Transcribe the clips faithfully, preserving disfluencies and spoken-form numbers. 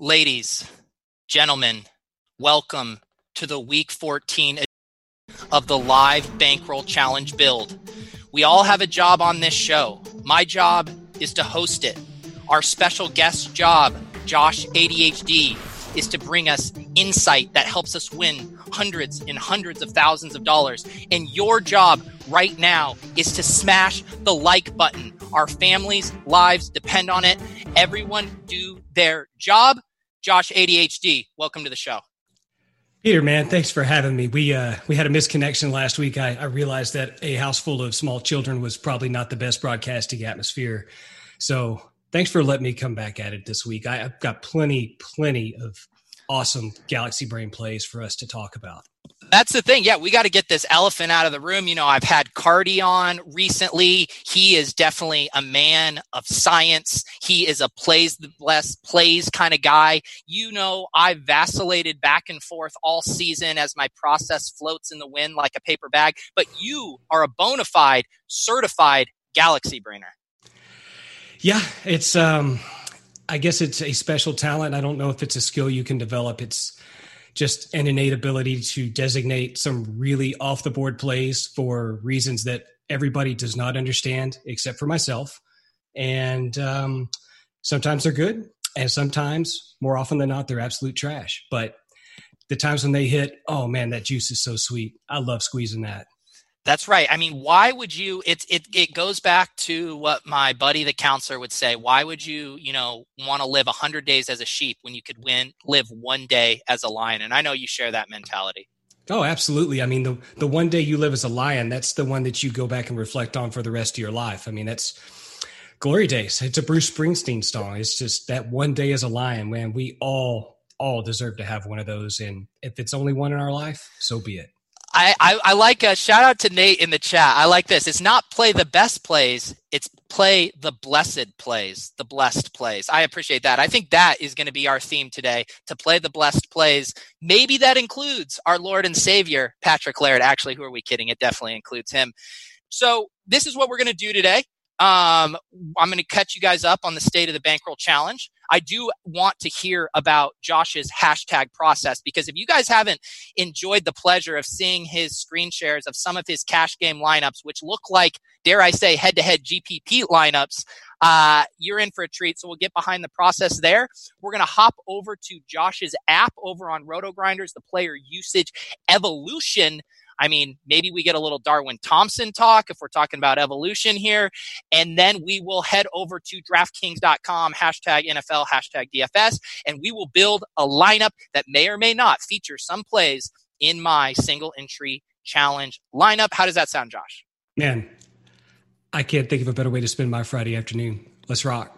Ladies, gentlemen, welcome to the Week fourteen of the Live Bankroll Challenge build. We all have a job on this show. My job is to host it. Our special guest's job, Josh A D H D, is to bring us insight that helps us win hundreds and hundreds of thousands of dollars. And your job right now is to smash the like button. Our families' lives depend on it. Everyone do their job. Josh A D H D, welcome to the show. Peter, man, thanks for having me. We uh, we had a misconnection last week. I, I realized that a house full of small children was probably not the best broadcasting atmosphere. So thanks for letting me come back at it this week. I, I've got plenty, plenty of awesome Galaxy Brain plays for us to talk about. That's the thing. Yeah, we got to get this elephant out of the room. You know, I've had Cardi on recently. He is definitely a man of science. He is a plays the less plays kind of guy. You know, I vacillated back and forth all season as my process floats in the wind like a paper bag. But you are a bona fide, certified Galaxy Brainer. Yeah, it's um, I guess it's a special talent. I don't know if it's a skill you can develop. It's just an innate ability to designate some really off the board plays for reasons that everybody does not understand except for myself. And um, sometimes they're good. And sometimes, more often than not, they're absolute trash. But the times when they hit, oh man, that juice is so sweet. I love squeezing that. That's right. I mean, why would you, it, it, it goes back to what my buddy, the counselor, would say. Why would you, you know, want to live a hundred days as a sheep when you could win, live one day as a lion? And I know you share that mentality. Oh, absolutely. I mean, the, the one day you live as a lion, that's the one that you go back and reflect on for the rest of your life. I mean, that's glory days. It's a Bruce Springsteen song. It's just that one day as a lion, man, we all, all deserve to have one of those. And if it's only one in our life, so be it. I, I, I like a shout out to Nate in the chat. I like this. It's not play the best plays. It's play the blessed plays, the blessed plays. I appreciate that. I think that is going to be our theme today, to play the blessed plays. Maybe that includes our Lord and Savior, Patrick Laird. Actually, who are we kidding? It definitely includes him. So this is what we're going to do today. Um, I'm going to catch you guys up on the state of the bankroll challenge. I do want to hear about Josh's hashtag process, because if you guys haven't enjoyed the pleasure of seeing his screen shares of some of his cash game lineups, which look like, dare I say, head-to-head G P P lineups, uh, you're in for a treat. So we'll get behind the process there. We're going to hop over to Josh's app over on Roto Grinders, the player usage evolution. I mean, maybe we get a little Darwin Thompson talk if we're talking about evolution here. And then we will head over to DraftKings dot com, hashtag N F L, hashtag D F S, and we will build a lineup that may or may not feature some plays in my single entry challenge lineup. How does that sound, Josh? Man, I can't think of a better way to spend my Friday afternoon. Let's rock.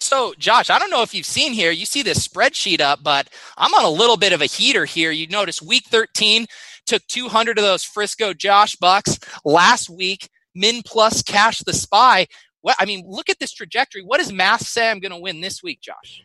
So, Josh, I don't know if you've seen here, you see this spreadsheet up, but I'm on a little bit of a heater here. You notice week thirteen took two hundred of those Frisco Josh bucks. Last week, Min Plus Cash the Spy. What, I mean, look at this trajectory. What does math say I'm going to win this week, Josh?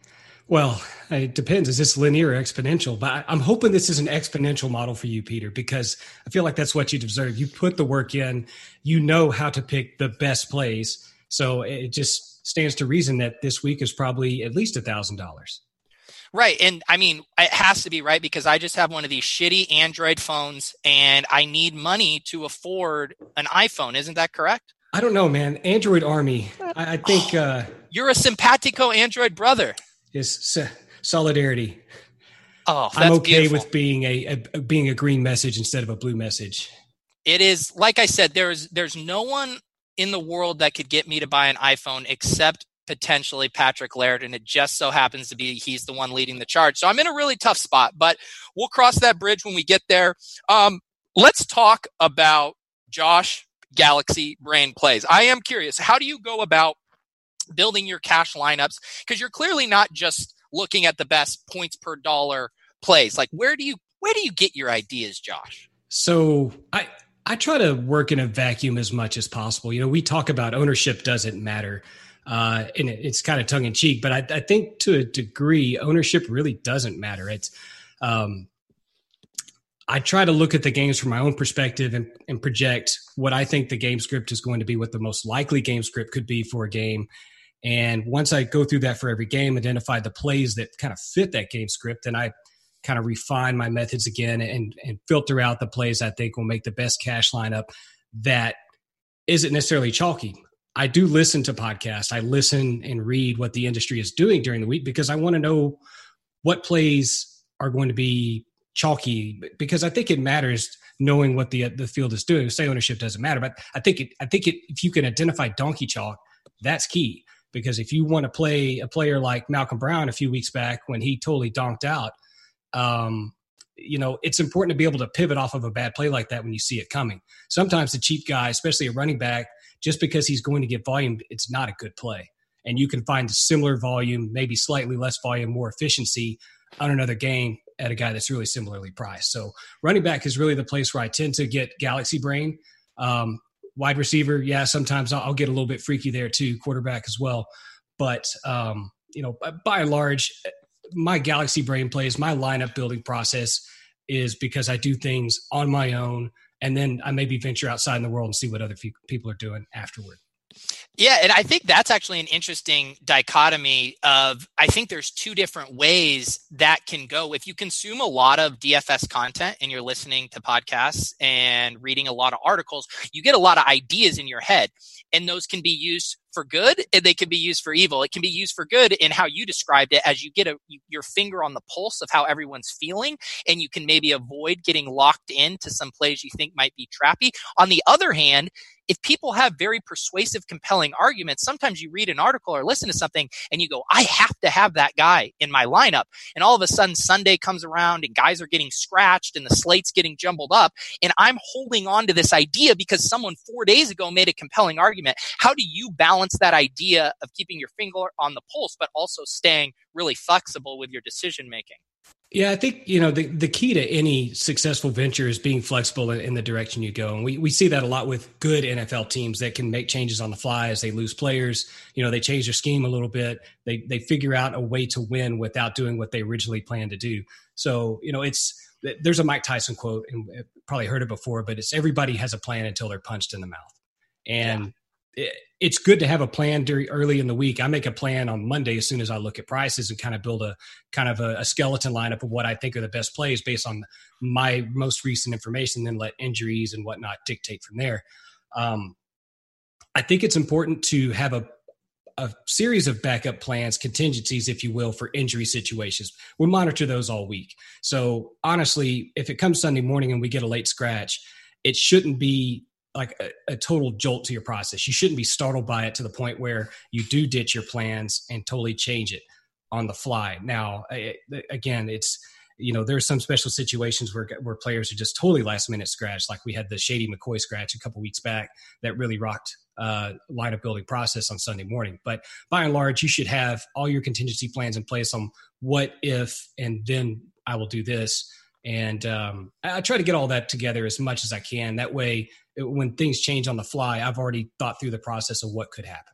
Well, it depends. Is this linear or exponential? But I'm hoping this is an exponential model for you, Peter, because I feel like that's what you deserve. You put the work in. You know how to pick the best plays. So it just stands to reason that this week is probably at least one thousand dollars. Right. And I mean, it has to be right, because I just have one of these shitty Android phones and I need money to afford an iPhone. Isn't that correct? I don't know, man. Android Army. I, I think. Oh, uh, you're a simpatico Android brother. Yes. Solidarity. Oh, that's I'm okay beautiful. With being a, a being a green message instead of a blue message. It is. Like I said, there's there's no one in the world that could get me to buy an iPhone except potentially Patrick Laird, and it just so happens to be he's the one leading the charge. So I'm in a really tough spot, but we'll cross that bridge when we get there. Um, let's talk about Josh Galaxy Brain plays. I am curious, how do you go about building your cash lineups? Because you're clearly not just looking at the best points per dollar plays. Like, where do you where do you get your ideas, Josh? So I I try to work in a vacuum as much as possible. You know, we talk about ownership doesn't matter, uh, and it, it's kind of tongue in cheek, but I, I think to a degree, ownership really doesn't matter. It's, um, I try to look at the games from my own perspective and, and project what I think the game script is going to be, what the most likely game script could be for a game. And once I go through that for every game, identify the plays that kind of fit that game script, then I kind of refine my methods again and, and filter out the plays I think will make the best cash lineup that isn't necessarily chalky. I do listen to podcasts. I listen and read what the industry is doing during the week, because I want to know what plays are going to be chalky, because I think it matters knowing what the the field is doing. Say ownership doesn't matter, but I think it, I think it, if you can identify donkey chalk, that's key, because if you want to play a player like Malcolm Brown a few weeks back when he totally donked out, Um, you know, it's important to be able to pivot off of a bad play like that when you see it coming. Sometimes the cheap guy, especially a running back, just because he's going to get volume, it's not a good play. And you can find a similar volume, maybe slightly less volume, more efficiency on another game at a guy that's really similarly priced. So running back is really the place where I tend to get Galaxy Brain. Um, wide receiver, yeah, sometimes I'll, I'll get a little bit freaky there too, quarterback as well. But, um, you know, by and large – my Galaxy Brain plays, my lineup building process is because I do things on my own, and then I maybe venture outside in the world and see what other fe- people are doing afterward. Yeah, and I think that's actually an interesting dichotomy of, I think there's two different ways that can go. If you consume a lot of D F S content and you're listening to podcasts and reading a lot of articles, you get a lot of ideas in your head, and those can be used for good and they can be used for evil. It can be used for good in how you described it, as you get a, your finger on the pulse of how everyone's feeling, and you can maybe avoid getting locked into some plays you think might be trappy. On the other hand, if people have very persuasive, compelling arguments, sometimes you read an article or listen to something and you go, I have to have that guy in my lineup. And all of a sudden Sunday comes around and guys are getting scratched and the slate's getting jumbled up. And I'm holding on to this idea because someone four days ago made a compelling argument. How do you balance that idea of keeping your finger on the pulse, but also staying really flexible with your decision making? Yeah, I think, you know, the, the key to any successful venture is being flexible in, in the direction you go. And we, we see that a lot with good N F L teams that can make changes on the fly as they lose players. You know, they change their scheme a little bit. They they figure out a way to win without doing what they originally planned to do. So, you know, it's there's a Mike Tyson quote, and probably heard it before, but it's everybody has a plan until they're punched in the mouth. And yeah. it, it's good to have a plan during early in the week. I make a plan on Monday as soon as I look at prices and kind of build a kind of a, a skeleton lineup of what I think are the best plays based on my most recent information, then let injuries and whatnot dictate from there. Um, I think it's important to have a, a series of backup plans, contingencies, if you will, for injury situations. We'll monitor those all week. So honestly, if it comes Sunday morning and we get a late scratch, it shouldn't be like a, a total jolt to your process. You shouldn't be startled by it to the point where you do ditch your plans and totally change it on the fly. Now, it, again, it's, you know, there's some special situations where where players are just totally last minute scratched. Like we had the Shady McCoy scratch a couple weeks back that really rocked uh lineup building process on Sunday morning. But by and large, you should have all your contingency plans in place on what if, and then I will do this. And um, I try to get all that together as much as I can. That way, it, when things change on the fly, I've already thought through the process of what could happen.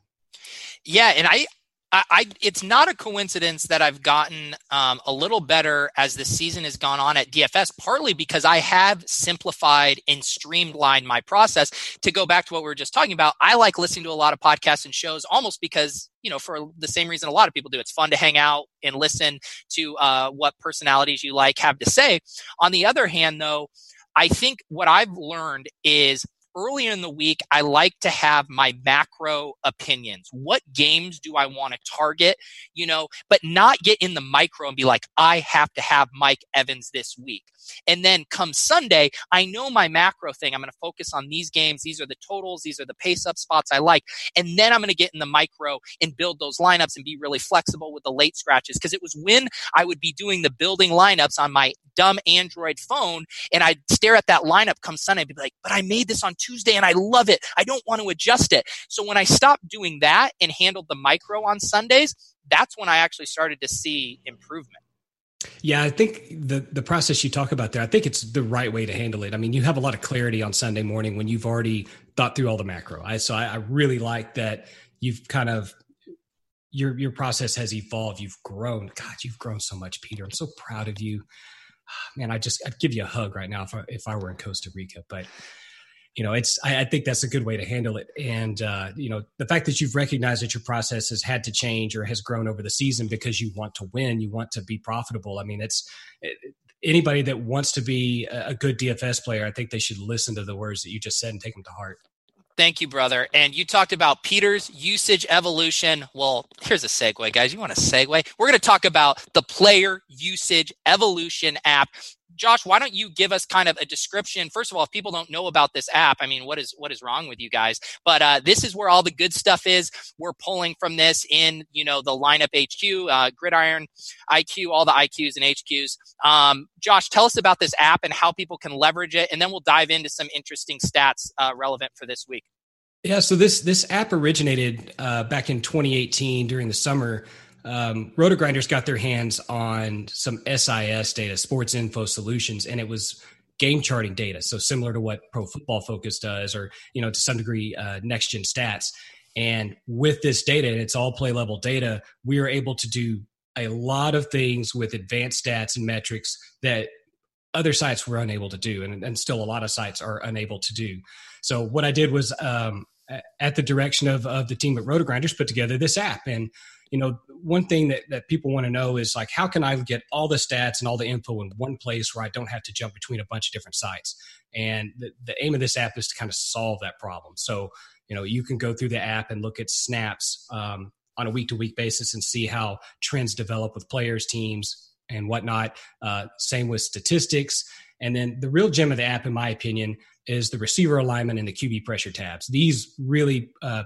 Yeah. And I, I, I it's not a coincidence that I've gotten um, a little better as the season has gone on at D F S, partly because I have simplified and streamlined my process. To go back to what we were just talking about, I like listening to a lot of podcasts and shows almost because, you know, for the same reason a lot of people do. It's fun to hang out and listen to uh, what personalities you like have to say. On the other hand, though, I think what I've learned is earlier in the week, I like to have my macro opinions. What games do I want to target, you know, but not get in the micro and be like, I have to have Mike Evans this week. And then come Sunday, I know my macro thing. I'm going to focus on these games. These are the totals. These are the pace up spots I like. And then I'm going to get in the micro and build those lineups and be really flexible with the late scratches. Because it was when I would be doing the building lineups on my dumb Android phone, and I'd stare at that lineup come Sunday and be like, but I made this on Tuesday. Tuesday and I love it. I don't want to adjust it. So when I stopped doing that and handled the micro on Sundays, that's when I actually started to see improvement. Yeah, I think the the process you talk about there, I think it's the right way to handle it. I mean, you have a lot of clarity on Sunday morning when you've already thought through all the macro. I, so I, I really like that you've kind of, your your process has evolved. You've grown. God, you've grown so much, Peter. I'm so proud of you. Man, I just, I'd give you a hug right now if I, if I were in Costa Rica, but you know, it's, I, I think that's a good way to handle it. And, uh, you know, the fact that you've recognized that your process has had to change or has grown over the season because you want to win, you want to be profitable. I mean, it's it, anybody that wants to be a good D F S player, I think they should listen to the words that you just said and take them to heart. Thank you, brother. And you talked about Peter's usage evolution. Well, here's a segue, guys. You want a segue? We're going to talk about the Player Usage Evolution app. Josh, why don't you give us kind of a description? First of all, if people don't know about this app, I mean, what is what is wrong with you guys? But uh, this is where all the good stuff is. We're pulling from this in, you know, the lineup H Q, uh, Gridiron I Q, all the I Qs and H Qs. Um, Josh, tell us about this app and how people can leverage it, and then we'll dive into some interesting stats uh, relevant for this week. Yeah, so this this app originated uh, back in twenty eighteen during the summer. Um, Roto Grinders got their hands on some S I S data, Sports Info Solutions, and it was game charting data. So similar to what Pro Football Focus does, or, you know, to some degree, uh, Next Gen Stats. And with this data, and it's all play level data, we are able to do a lot of things with advanced stats and metrics that other sites were unable to do. And, and still a lot of sites are unable to do. So what I did was, um, at the direction of, of the team at Roto Grinders, put together this app. And, you know, one thing that, that people want to know is, like, how can I get all the stats and all the info in one place where I don't have to jump between a bunch of different sites? And the, the aim of this app is to kind of solve that problem. So, you know, you can go through the app and look at snaps um, on a week-to-week basis and see how trends develop with players, teams, and whatnot. Uh, same with statistics. And then the real gem of the app, in my opinion, is the receiver alignment and the Q B pressure tabs. These really uh,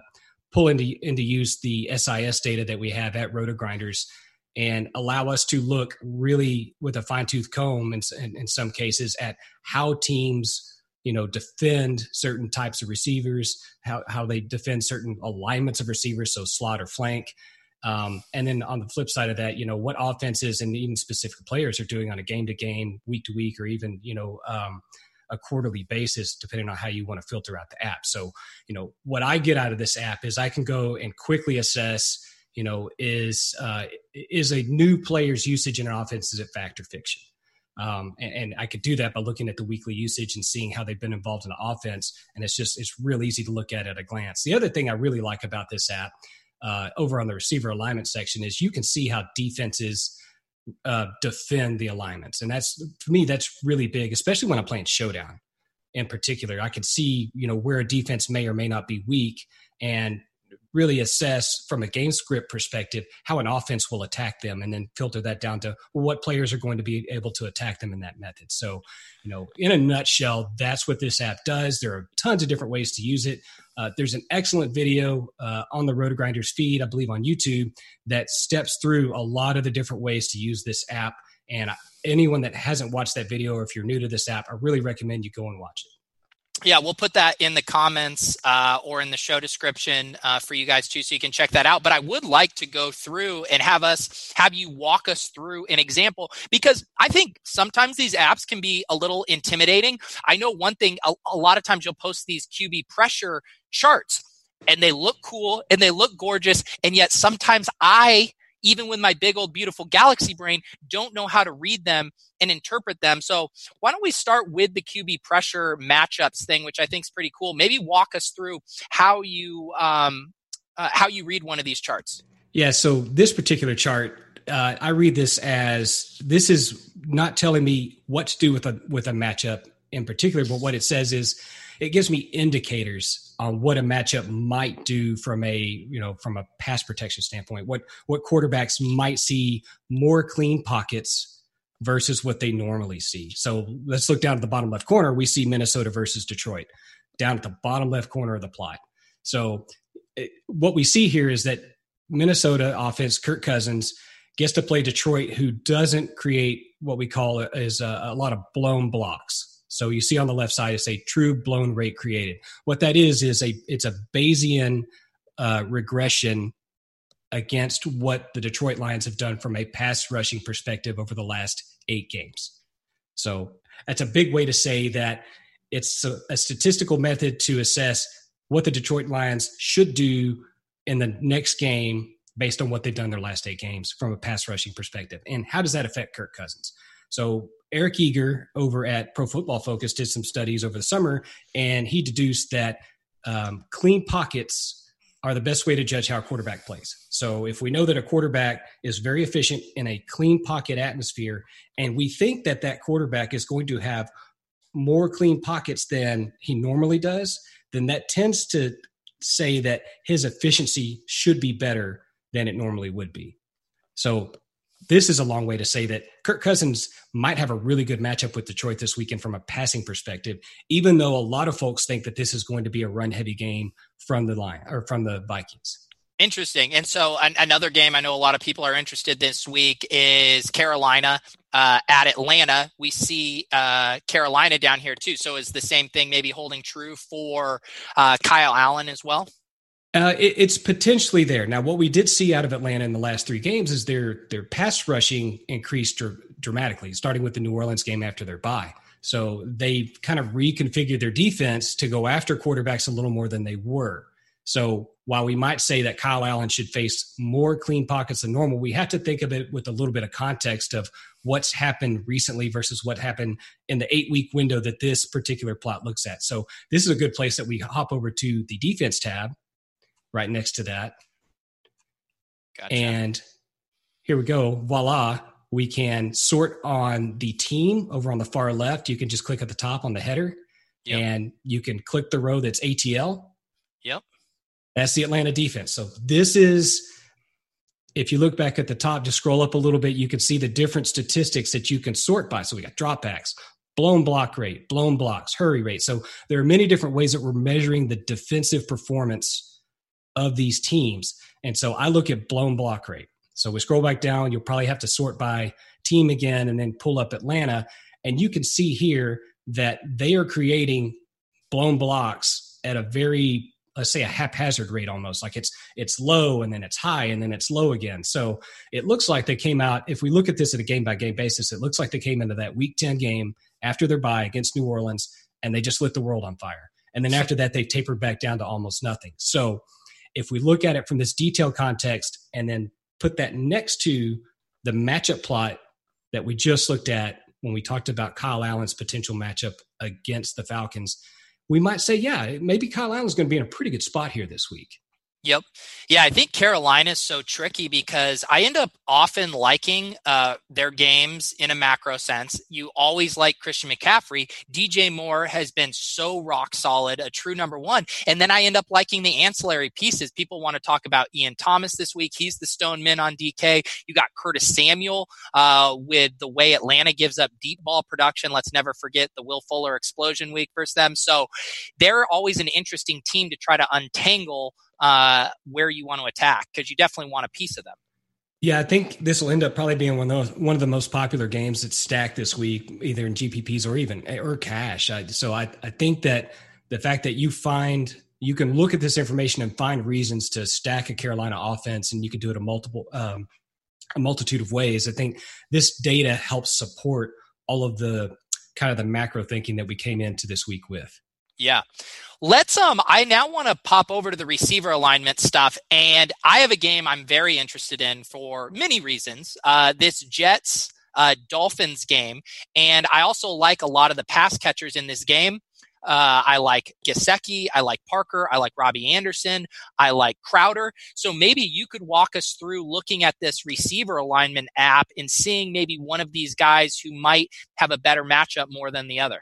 pull into, into use the S I S data that we have at Roto Grinders and allow us to look really with a fine-tooth comb in, in, in some cases at how teams, you know, defend certain types of receivers, how, how they defend certain alignments of receivers, so slot or flank. Um, and then on the flip side of that, you know, what offenses and even specific players are doing on a game-to-game, week-to-week, or even, you know, um, a quarterly basis, depending on how you want to filter out the app. So, you know, what I get out of this app is I can go and quickly assess, you know, is uh, is a new player's usage in an offense, is it fact or fiction? Um, and, and I could do that by looking at the weekly usage and seeing how they've been involved in the offense. And it's just, it's real easy to look at at a glance. The other thing I really like about this app uh, over on the receiver alignment section is you can see how defenses uh, defend the alignments. And that's, for me, that's really big, especially when I'm playing Showdown in particular. I can see, you know, where a defense may or may not be weak and really assess from a game script perspective how an offense will attack them, and then filter that down to what players are going to be able to attack them in that method. So, you know, in a nutshell, that's what this app does. There are tons of different ways to use it. Uh, there's an excellent video uh, on the Roto Grinders feed, I believe on YouTube, that steps through a lot of the different ways to use this app. And anyone that hasn't watched that video, or if you're new to this app, I really recommend you go and watch it. Yeah, we'll put that in the comments uh, or in the show description uh, for you guys too, so you can check that out. But I would like to go through and have us have you walk us through an example, because I think sometimes these apps can be a little intimidating. I know one thing, a, a lot of times you'll post these Q B pressure charts and they look cool and they look gorgeous. And yet sometimes I, even with my big old beautiful galaxy brain, don't know how to read them and interpret them. So why don't we start with the Q B pressure matchups thing, which I think is pretty cool. Maybe walk us through how you um, uh, how you read one of these charts. Yeah, so this particular chart, uh, I read this as, this is not telling me what to do with a with a matchup in particular, but what it says is it gives me indicators on what a matchup might do from a, you know, from a pass protection standpoint, what, what quarterbacks might see more clean pockets versus what they normally see. So let's look down at the bottom left corner. We see Minnesota versus Detroit down at the bottom left corner of the plot. So it, what we see here is that Minnesota offense, Kirk Cousins, gets to play Detroit, who doesn't create what we call a, is a, a lot of blown blocks. So you see on the left side, it's a true blown rate created. What that is, is a it's a Bayesian uh, regression against what the Detroit Lions have done from a pass rushing perspective over the last eight games. So that's a big way to say that it's a, a statistical method to assess what the Detroit Lions should do in the next game based on what they've done their last eight games from a pass rushing perspective. And how does that affect Kirk Cousins? So Eric Eager over at Pro Football Focus did some studies over the summer, and he deduced that um, clean pockets are the best way to judge how a quarterback plays. So if we know that a quarterback is very efficient in a clean pocket atmosphere, and we think that that quarterback is going to have more clean pockets than he normally does, then that tends to say that his efficiency should be better than it normally would be. So this is a long way to say that Kirk Cousins might have a really good matchup with Detroit this weekend from a passing perspective, even though a lot of folks think that this is going to be a run-heavy game from the Lions or from the Vikings. Interesting. And so an- another game I know a lot of people are interested this week is Carolina uh, at Atlanta. We see uh, Carolina down here too. So is the same thing maybe holding true for uh, Kyle Allen as well? Uh, it, it's potentially there. Now, what we did see out of Atlanta in the last three games is their their pass rushing increased dr- dramatically, starting with the New Orleans game after their bye. So they kind of reconfigured their defense to go after quarterbacks a little more than they were. So while we might say that Kyle Allen should face more clean pockets than normal, we have to think of it with a little bit of context of what's happened recently versus what happened in the eight-week window that this particular plot looks at. So this is a good place that we hop over to the defense tab right next to that. Gotcha. And here we go. Voila. We can sort on the team over on the far left. You can just click at the top on the header. Yep. And you can click the row that's A T L. Yep. That's the Atlanta defense. So this is, if you look back at the top, just scroll up a little bit, you can see the different statistics that you can sort by. So we got dropbacks, blown block rate, blown blocks, hurry rate. So there are many different ways that we're measuring the defensive performance of these teams. And so I look at blown block rate. So we scroll back down, you'll probably have to sort by team again and then pull up Atlanta. And you can see here that they are creating blown blocks at a very, let's say, a haphazard rate almost. Like it's it's low and then it's high and then it's low again. So it looks like they came out, if we look at this at a game-by-game basis, it looks like they came into that Week ten game after their bye against New Orleans and they just lit the world on fire. And then after that, they tapered back down to almost nothing. So if we look at it from this detailed context and then put that next to the matchup plot that we just looked at when we talked about Kyle Allen's potential matchup against the Falcons, we might say, yeah, maybe Kyle Allen's going to be in a pretty good spot here this week. Yep. Yeah, I think Carolina is so tricky because I end up often liking uh, their games in a macro sense. You always like Christian McCaffrey. D J Moore has been so rock solid, a true number one. And then I end up liking the ancillary pieces. People want to talk about Ian Thomas this week. He's the stone man on D K. You got Curtis Samuel uh, with the way Atlanta gives up deep ball production. Let's never forget the Will Fuller explosion week versus them. So they're always an interesting team to try to untangle Uh, where you want to attack, because you definitely want a piece of them. Yeah, I think this will end up probably being one of those, one of the most popular games that's stacked this week, either in G P Ps or even or cash. I, so I, I think that the fact that you find you can look at this information and find reasons to stack a Carolina offense, and you can do it a multiple um, a multitude of ways. I think this data helps support all of the kind of the macro thinking that we came into this week with. Yeah. Let's, um, I now want to pop over to the receiver alignment stuff. And I have a game I'm very interested in for many reasons. Uh, this Jets, uh, Dolphins game. And I also like a lot of the pass catchers in this game. Uh, I like Gesicki. I like Parker. I like Robbie Anderson. I like Crowder. So maybe you could walk us through looking at this receiver alignment app and seeing maybe one of these guys who might have a better matchup more than the other.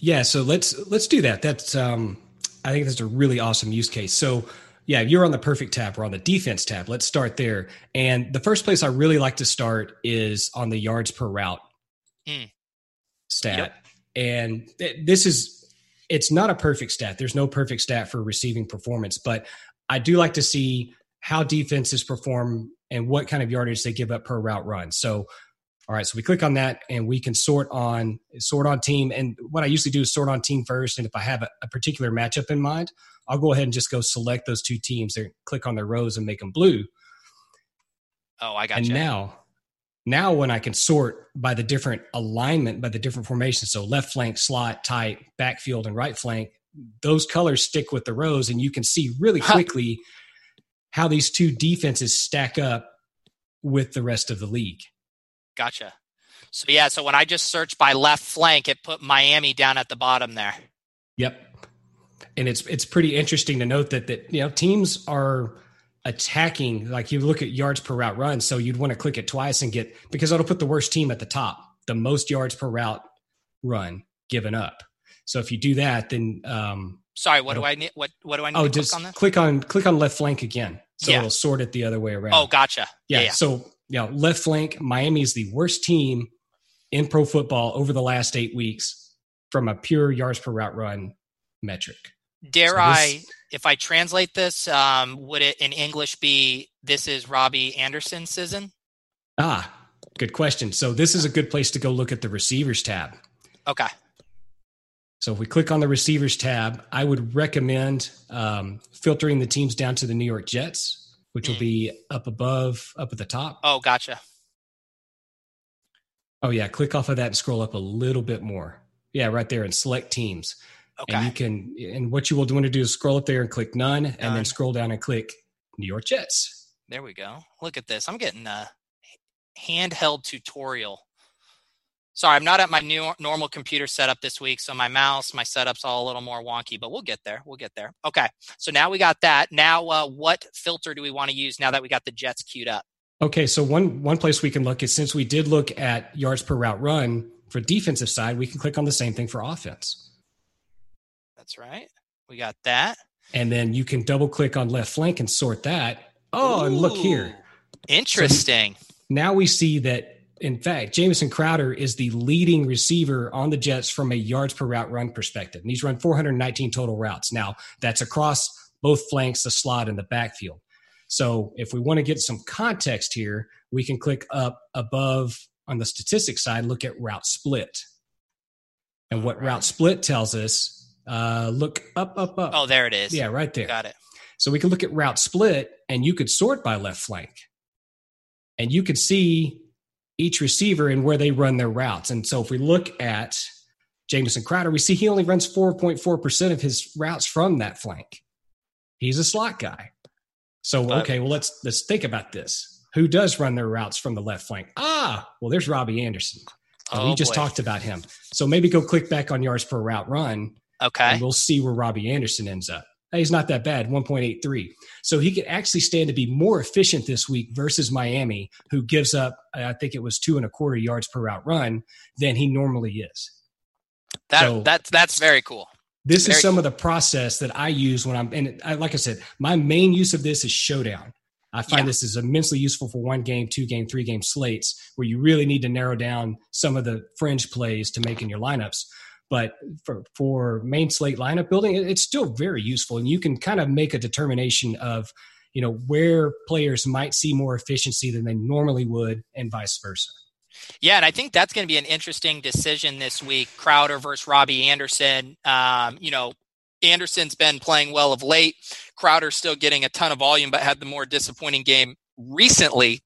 Yeah, so let's let's do that. That's um, I think that's a really awesome use case. So yeah, you're on the perfect tab. We're on the defense tab. Let's start there. And the first place I really like to start is on the yards per route mm. stat. Yep. And th- this is it's not a perfect stat. There's no perfect stat for receiving performance, but I do like to see how defenses perform and what kind of yardage they give up per route run. So all right, so we click on that and we can sort on sort on team. And what I usually do is sort on team first. And if I have a, a particular matchup in mind, I'll go ahead and just go select those two teams there, click on their rows and make them blue. Oh, I got you. And now, now when I can sort by the different alignment, by the different formations, so left flank, slot, tight, backfield, and right flank, those colors stick with the rows. And you can see really quickly how these two defenses stack up with the rest of the league. Gotcha. So, yeah, so when I just searched by left flank, it put Miami down at the bottom there. Yep. And it's it's pretty interesting to note that, that you know, teams are attacking, like you look at yards per route run, so you'd want to click it twice and get, because it'll put the worst team at the top, the most yards per route run given up. So if you do that, then... Um, Sorry, what do I need, what, what do I need oh, to click on that? Click on, click on left flank again, so yeah. It'll sort it the other way around. Oh, gotcha. Yeah, yeah, yeah. So... You know, left flank, Miami is the worst team in pro football over the last eight weeks from a pure yards per route run metric. Dare so this, I, if I translate this, um, would it in English be, this is Robbie Anderson's season? Ah, good question. So this is a good place to go look at the receivers tab. Okay. So if we click on the receivers tab, I would recommend um, filtering the teams down to the New York Jets, which will be up above, up at the top. Oh, gotcha. Oh, yeah. Click off of that and scroll up a little bit more. Yeah, right there and select teams. Okay. And you can, and what you will want to do is scroll up there and click none, none. And then scroll down and click New York Jets. There we go. Look at this. I'm getting a handheld tutorial. Sorry, I'm not at my new normal computer setup this week, so my mouse, my setup's all a little more wonky, but we'll get there. We'll get there. Okay, so now we got that. Now, uh, what filter do we want to use now that we got the Jets queued up? Okay, so one one place we can look is, since we did look at yards per route run for defensive side, we can click on the same thing for offense. That's right. We got that. And then you can double-click on left flank and sort that. Oh, Ooh, and look here. Interesting. So now we see that, in fact, Jamison Crowder is the leading receiver on the Jets from a yards per route run perspective. And he's run four hundred nineteen total routes. Now, that's across both flanks, the slot, and the backfield. So if we want to get some context here, we can click up above on the statistics side, look at route split. And what route split tells us, uh, look up, up, up. Oh, there it is. Yeah, right there. Got it. So we can look at route split, and you could sort by left flank. And you can see each receiver and where they run their routes. And so if we look at Jamison Crowder, we see he only runs four point four percent of his routes from that flank. He's a slot guy. So, but, okay, well, let's let's think about this. Who does run their routes from the left flank? Ah, well, there's Robbie Anderson. Oh, we just boy. talked about him. So maybe go click back on yards per route run. Okay. And we'll see where Robbie Anderson ends up. He's not that bad, one point eight three. So he could actually stand to be more efficient this week versus Miami, who gives up, I think it was two and a quarter yards per route run than he normally is. That, so, that, that's very cool. This very is some cool. of the process that I use when I'm, and I, like I said, my main use of this is Showdown. I find yeah. this is immensely useful for one game, two game, three game slates where you really need to narrow down some of the fringe plays to make in your lineups. But for, for main slate lineup building, it's still very useful. And you can kind of make a determination of, you know, where players might see more efficiency than they normally would and vice versa. Yeah, and I think that's going to be an interesting decision this week. Crowder versus Robbie Anderson. Um, you know, Anderson's been playing well of late. Crowder's still getting a ton of volume, but had the more disappointing game recently.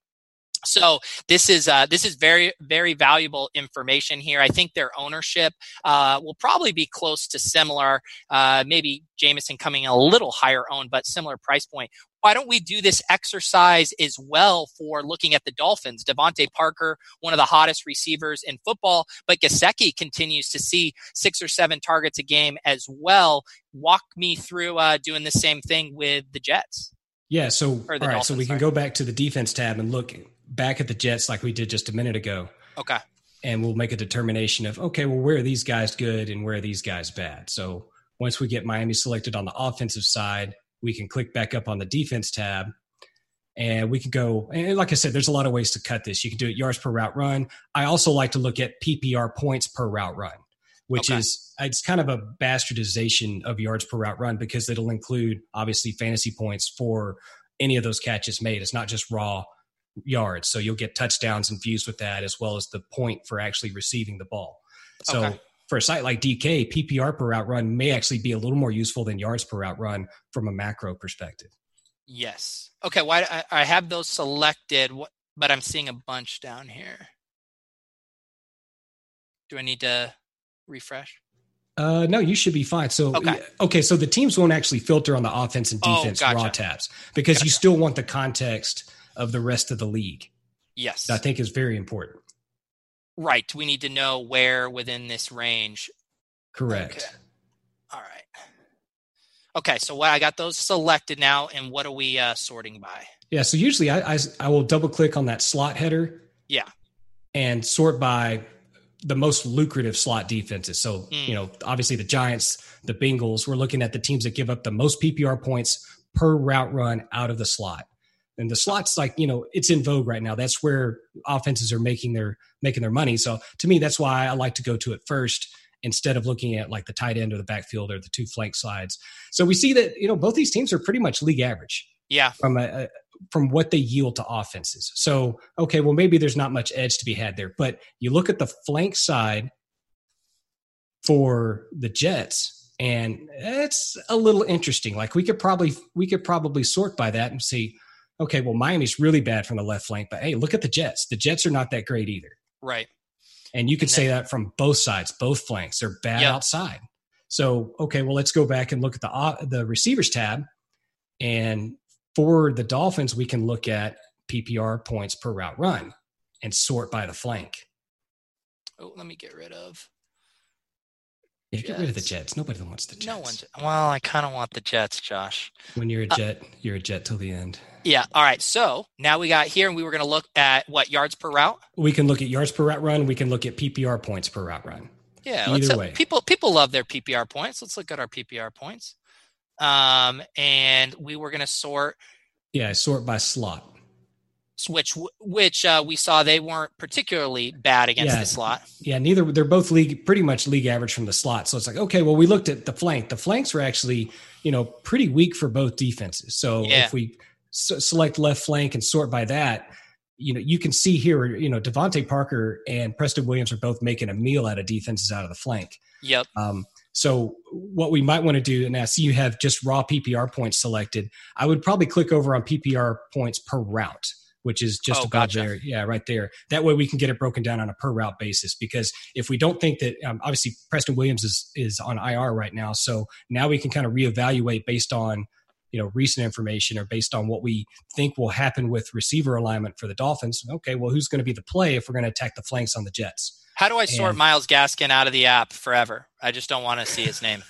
So this is uh, this is very, very valuable information here. I think their ownership uh, will probably be close to similar, uh, maybe Jamison coming a little higher owned, but similar price point. Why don't we do this exercise as well for looking at the Dolphins? Devontae Parker, one of the hottest receivers in football, but Gesicki continues to see six or seven targets a game as well. Walk me through uh, doing the same thing with the Jets. Yeah, so all right, Dolphins, so we can sorry. go back to the defense tab and look back at the Jets like we did just a minute ago. Okay. And we'll make a determination of, okay, well, where are these guys good and where are these guys bad? So once we get Miami selected on the offensive side, we can click back up on the defense tab and we can go. And like I said, there's a lot of ways to cut this. You can do it yards per route run. I also like to look at P P R points per route run, which okay. is, it's kind of a bastardization of yards per route run because it'll include obviously fantasy points for any of those catches made. It's not just raw yards. So you'll get touchdowns infused with that as well as the point for actually receiving the ball. So okay. for a site like D K, P P R per route run may actually be a little more useful than yards per route run from a macro perspective. Yes. Okay. Why well, I, I have those selected, but I'm seeing a bunch down here. Do I need to refresh? Uh, no, you should be fine. So, okay. okay. So the teams won't actually filter on the offense and defense oh, gotcha. raw tabs because gotcha. you still want the context of the rest of the league. Yes. That I think is very important. Right. We need to know where within this range. Correct. Okay. All right. Okay. So what, I got those selected now. And what are we uh, sorting by? Yeah. So usually I, I, I will double click on that slot header. Yeah. And sort by the most lucrative slot defenses. So, mm. you know, obviously the Giants, the Bengals, we're looking at the teams that give up the most P P R points per route run out of the slot. And the slot's like, you know, it's in vogue right now. That's where offenses are making their making their money. So to me, that's why I like to go to it first instead of looking at like the tight end or the backfield or the two flank sides. So we see that, you know, both these teams are pretty much league average. Yeah. From a, a, from what they yield to offenses. So, okay, well, maybe there's not much edge to be had there. But you look at the flank side for the Jets, and it's a little interesting. Like we could probably we could probably sort by that and see, okay, well, Miami's really bad from the left flank, but hey, look at the Jets. The Jets are not that great either. Right. And you can and then, say that from both sides, both flanks. They're bad yep. outside. So, okay, well, let's go back and look at the uh, the receivers tab. And for the Dolphins, we can look at P P R points per route run and sort by the flank. Oh, let me get rid of. Yeah, get rid of the Jets. Nobody wants the Jets. No one. Well, I kind of want the Jets, Josh. When you're a Jet, uh, you're a Jet till the end. Yeah. All right. So now we got here, and we were going to look at what, yards per route? We can look at yards per route run. We can look at P P R points per route run. Yeah. Either let's, way. People, people love their P P R points. Let's look at our P P R points. Um, and we were going to sort. Yeah. Sort by slot. Which which uh, we saw they weren't particularly bad against yeah, the slot. Yeah, neither. They're both league pretty much league average from the slot. So it's like, okay, well, we looked at the flank. The flanks were actually, you know, pretty weak for both defenses. So yeah. if we s- select left flank and sort by that, you know, you can see here, you know, Devontae Parker and Preston Williams are both making a meal out of defenses out of the flank. Yep. Um, so what we might want to do, and I see you have just raw P P R points selected. I would probably click over on P P R points per route, which is just oh, about gotcha. there. Yeah, right there. That way we can get it broken down on a per route basis, because if we don't think that, um, obviously Preston Williams is, is on I R right now. So now we can kind of reevaluate based on, you know, recent information or based on what we think will happen with receiver alignment for the Dolphins. Okay, well, who's going to be the play if we're going to attack the flanks on the Jets? How do I sort and... Myles Gaskin out of the app forever? I just don't want to see his name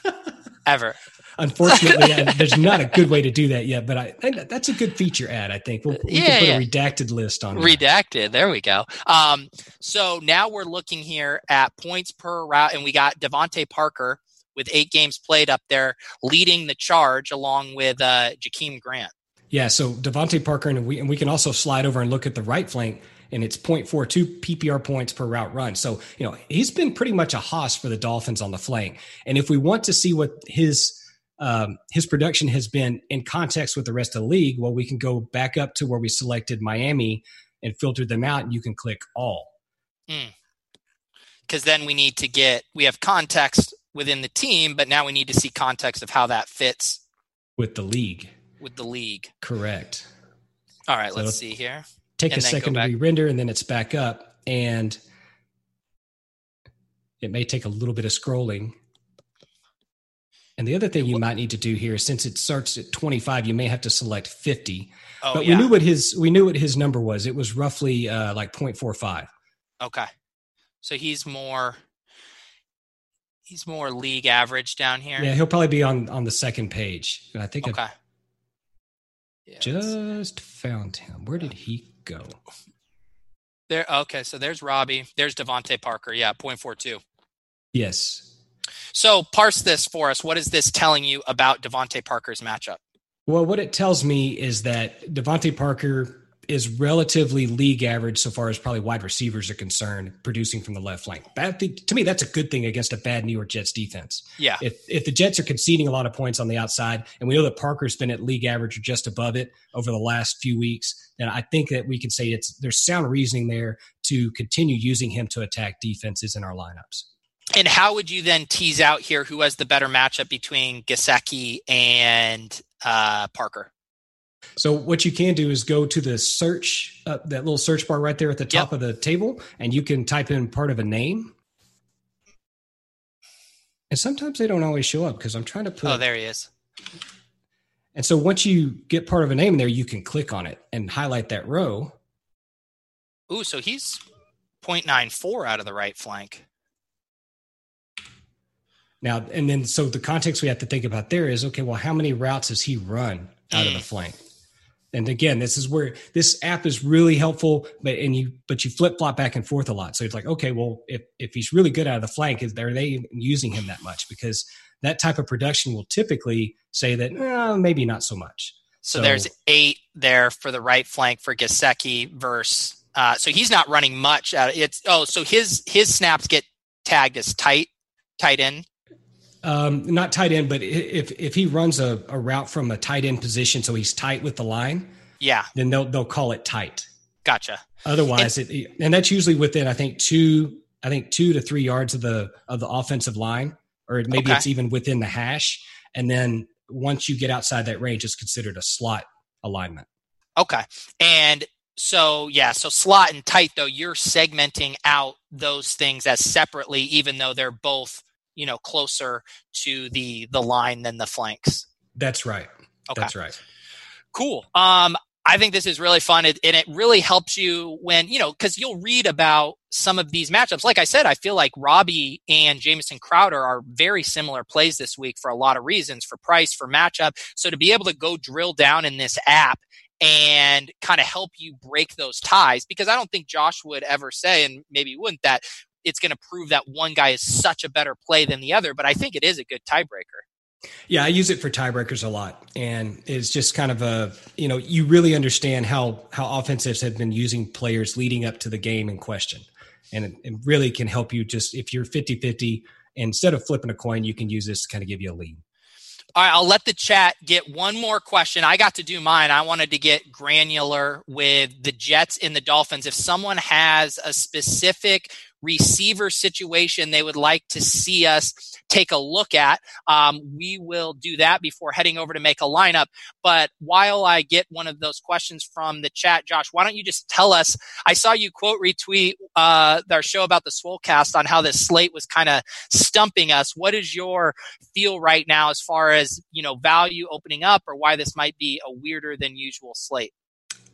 ever. Unfortunately, I, there's not a good way to do that yet, but I, I that's a good feature ad. I think we'll, we yeah, can put yeah. a redacted list on redacted. That. There we go. Um, so now we're looking here at points per route, and we got Devontae Parker with eight games played up there, leading the charge along with uh, Jakeem Grant. Yeah. So Devontae Parker, and we, and we can also slide over and look at the right flank, and it's point four two P P R points per route run. So, you know, he's been pretty much a hoss for the Dolphins on the flank. And if we want to see what his, Um, his production has been in context with the rest of the league, well, we can go back up to where we selected Miami and filtered them out, and you can click all. Mm. Cause then we need to get, we have context within the team, but now we need to see context of how that fits with the league, with the league. Correct. All right. So let's see here. Take a second to re-render, and then it's back up, and it may take a little bit of scrolling. And the other thing you might need to do here, since it starts at twenty-five, you may have to select fifty. Oh, but yeah. we knew what his we knew what his number was. It was roughly uh, like point four five. Okay, so he's more he's more league average down here. Yeah, he'll probably be on, on the second page. I think. Okay. I yeah, just found him. Where did he go? There. Okay, so there's Robbie. There's Devontae Parker. Yeah, point four two. Yes. So parse this for us. What is this telling you about Devontae Parker's matchup? Well, what it tells me is that Devontae Parker is relatively league average so far as probably wide receivers are concerned, producing from the left flank. That, to me, that's a good thing against a bad New York Jets defense. Yeah. If if the Jets are conceding a lot of points on the outside, and we know that Parker's been at league average or just above it over the last few weeks, then I think that we can say it's there's sound reasoning there to continue using him to attack defenses in our lineups. And how would you then tease out here who has the better matchup between Gesicki and uh, Parker? So what you can do is go to the search, uh, that little search bar right there at the top yep. of the table, and you can type in part of a name. And sometimes they don't always show up because I'm trying to put... Oh, there he is. And so once you get part of a name there, you can click on it and highlight that row. Ooh, so he's point nine four out of the right flank. Now, and then, so the context we have to think about there is, okay, well, how many routes has he run out mm. of the flank? And again, this is where this app is really helpful, but, and you, but you flip flop back and forth a lot. So it's like, okay, well, if, if he's really good out of the flank, is there, are they even using him that much? Because that type of production will typically say that eh, maybe not so much. So, so there's eight there for the right flank for Gesicki versus, uh, so he's not running much out of it. Oh, so his, his snaps get tagged as tight, tight end. Um, not tight end, but if if he runs a, a route from a tight end position, so he's tight with the line, yeah, then they'll they'll call it tight. Gotcha. Otherwise, and, it and that's usually within I think two I think two to three yards of the of the offensive line, or maybe okay. it's even within the hash. And then once you get outside that range, it's considered a slot alignment. Okay, and so yeah, so slot and tight though, you're segmenting out those things as separately, even though they're both, you know, closer to the, the line than the flanks. That's right. Okay. That's right. Cool. Um, I think this is really fun. It, and it really helps you when, you know, cause you'll read about some of these matchups. Like I said, I feel like Robbie and Jamison Crowder are very similar plays this week for a lot of reasons, for price, for matchup. So to be able to go drill down in this app and kind of help you break those ties, because I don't think Josh would ever say, and maybe you wouldn't, that it's going to prove that one guy is such a better play than the other, but I think it is a good tiebreaker. Yeah, I use it for tiebreakers a lot. And it's just kind of a, you know, you really understand how, how offensives have been using players leading up to the game in question. And it, it really can help you just, if you're fifty-fifty, instead of flipping a coin, you can use this to kind of give you a lead. All right, I'll let the chat get one more question. I got to do mine. I wanted to get granular with the Jets and the Dolphins. If someone has a specific receiver situation they would like to see us take a look at, um, we will do that before heading over to make a lineup. But while I get one of those questions from the chat, Josh, why don't you just tell us, I saw you quote retweet uh, our show about the Swolecast on how this slate was kind of stumping us. What is your feel right now as far as, you know, value opening up, or why this might be a weirder than usual slate?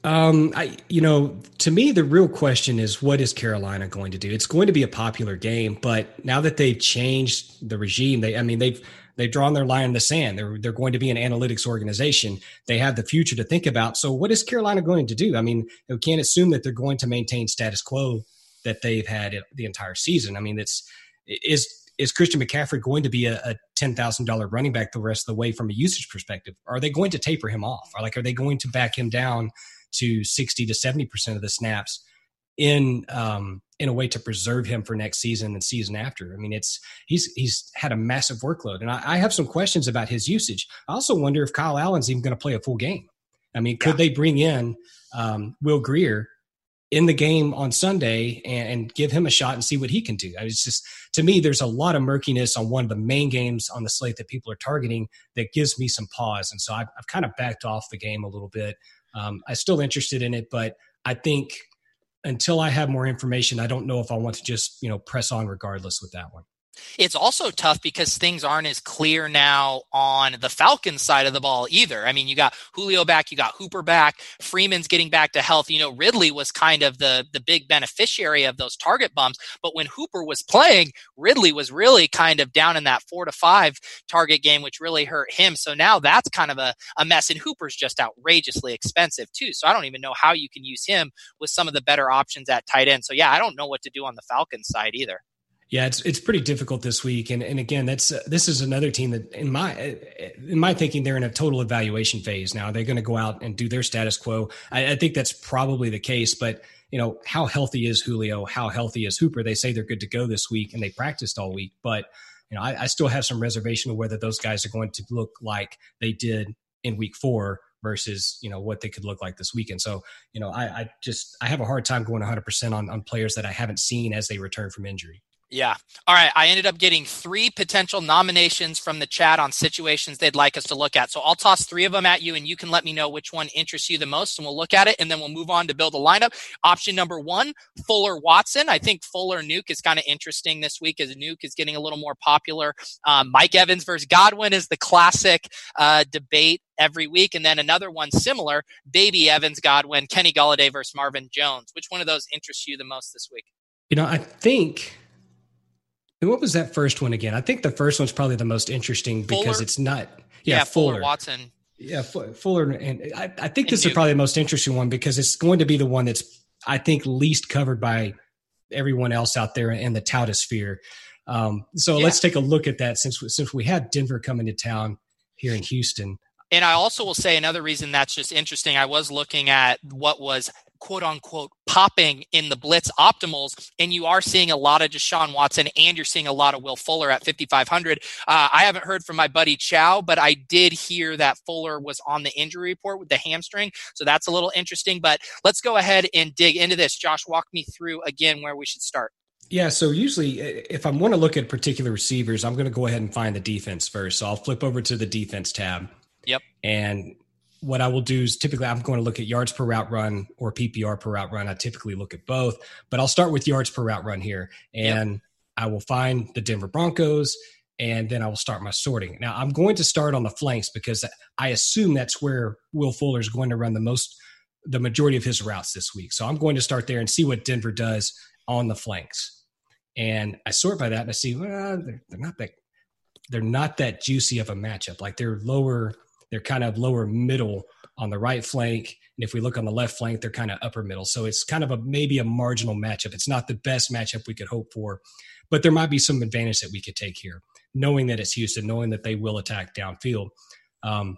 Um, I, you know, to me, the real question is, what is Carolina going to do? It's going to be a popular game, but now that they've changed the regime, they, I mean, they've, they've drawn their line in the sand. They're, they're going to be an analytics organization. They have the future to think about. So what is Carolina going to do? I mean, we can't assume that they're going to maintain status quo that they've had the entire season. I mean, it's, is, is Christian McCaffrey going to be a, a ten thousand dollars running back the rest of the way from a usage perspective? Are they going to taper him off? Or like, are they going to back him down to sixty to seventy percent of the snaps in um, in a way to preserve him for next season and season after? I mean, it's he's he's had a massive workload, and I, I have some questions about his usage. I also wonder if Kyle Allen's even going to play a full game. I mean, could yeah. they bring in um, Will Grier in the game on Sunday and, and give him a shot and see what he can do? I mean, it's just, to me, there's a lot of murkiness on one of the main games on the slate that people are targeting that gives me some pause, and so I've, I've kind of backed off the game a little bit. Um, I'm still interested in it, but I think until I have more information, I don't know if I want to just, you know, press on regardless with that one. It's also tough because things aren't as clear now on the Falcons side of the ball either. I mean, you got Julio back, you got Hooper back, Freeman's getting back to health. You know, Ridley was kind of the, the big beneficiary of those target bumps, but when Hooper was playing, Ridley was really kind of down in that four to five target game, which really hurt him. So now that's kind of a, a mess, and Hooper's just outrageously expensive too. So I don't even know how you can use him with some of the better options at tight end. So yeah, I don't know what to do on the Falcons side either. Yeah, it's it's pretty difficult this week, and and again, that's uh, this is another team that in my in my thinking they're in a total evaluation phase now. Are they going to go out and do their status quo? I, I think that's probably the case, but you know, how healthy is Julio? How healthy is Hooper? They say they're good to go this week, and they practiced all week, but you know, I, I still have some reservation of whether those guys are going to look like they did in week four versus, you know, what they could look like this weekend. So, you know, I, I just I have a hard time going one hundred percent on on players that I haven't seen as they return from injury. Yeah. All right. I ended up getting three potential nominations from the chat on situations they'd like us to look at. So I'll toss three of them at you, and you can let me know which one interests you the most, and we'll look at it, and then we'll move on to build a lineup. Option number one, Fuller Watson. I think Fuller Nuke is kind of interesting this week as Nuke is getting a little more popular. Um, Mike Evans versus Godwin is the classic uh, debate every week. And then another one similar, Baby Evans, Godwin, Kenny Golladay versus Marvin Jones. Which one of those interests you the most this week? You know, I think... And what was that first one again? I think the first one's probably the most interesting because Fuller. It's not. Yeah, yeah Fuller. Fuller Watson. Yeah, Fuller. And I, I think and this Duke. Is probably the most interesting one because it's going to be the one that's, I think, least covered by everyone else out there in the toutosphere. Um, so yeah. let's take a look at that since, since we had Denver coming to town here in Houston. And I also will say another reason that's just interesting. I was looking at what was quote unquote popping in the blitz optimals, and you are seeing a lot of Deshaun Watson, and you're seeing a lot of Will Fuller at fifty-five hundred. Uh, I haven't heard from my buddy Chow, but I did hear that Fuller was on the injury report with the hamstring. So that's a little interesting, but let's go ahead and dig into this. Josh, walk me through again where we should start. Yeah, so usually if I want to look at particular receivers, I'm going to go ahead and find the defense first. So I'll flip over to the defense tab. Yep. And what I will do is typically I'm going to look at yards per route run or P P R per route run. I typically look at both, but I'll start with yards per route run here, and yep. I will find the Denver Broncos, and then I will start my sorting. Now I'm going to start on the flanks because I assume that's where Will Fuller is going to run the most, the majority of his routes this week. So I'm going to start there and see what Denver does on the flanks. And I sort by that and I see, well, they're, they're not that, they're not that juicy of a matchup. Like they're lower, they're kind of lower middle on the right flank. And if we look on the left flank, they're kind of upper middle. So it's kind of a maybe a marginal matchup. It's not the best matchup we could hope for, but there might be some advantage that we could take here, knowing that it's Houston, knowing that they will attack downfield. Um,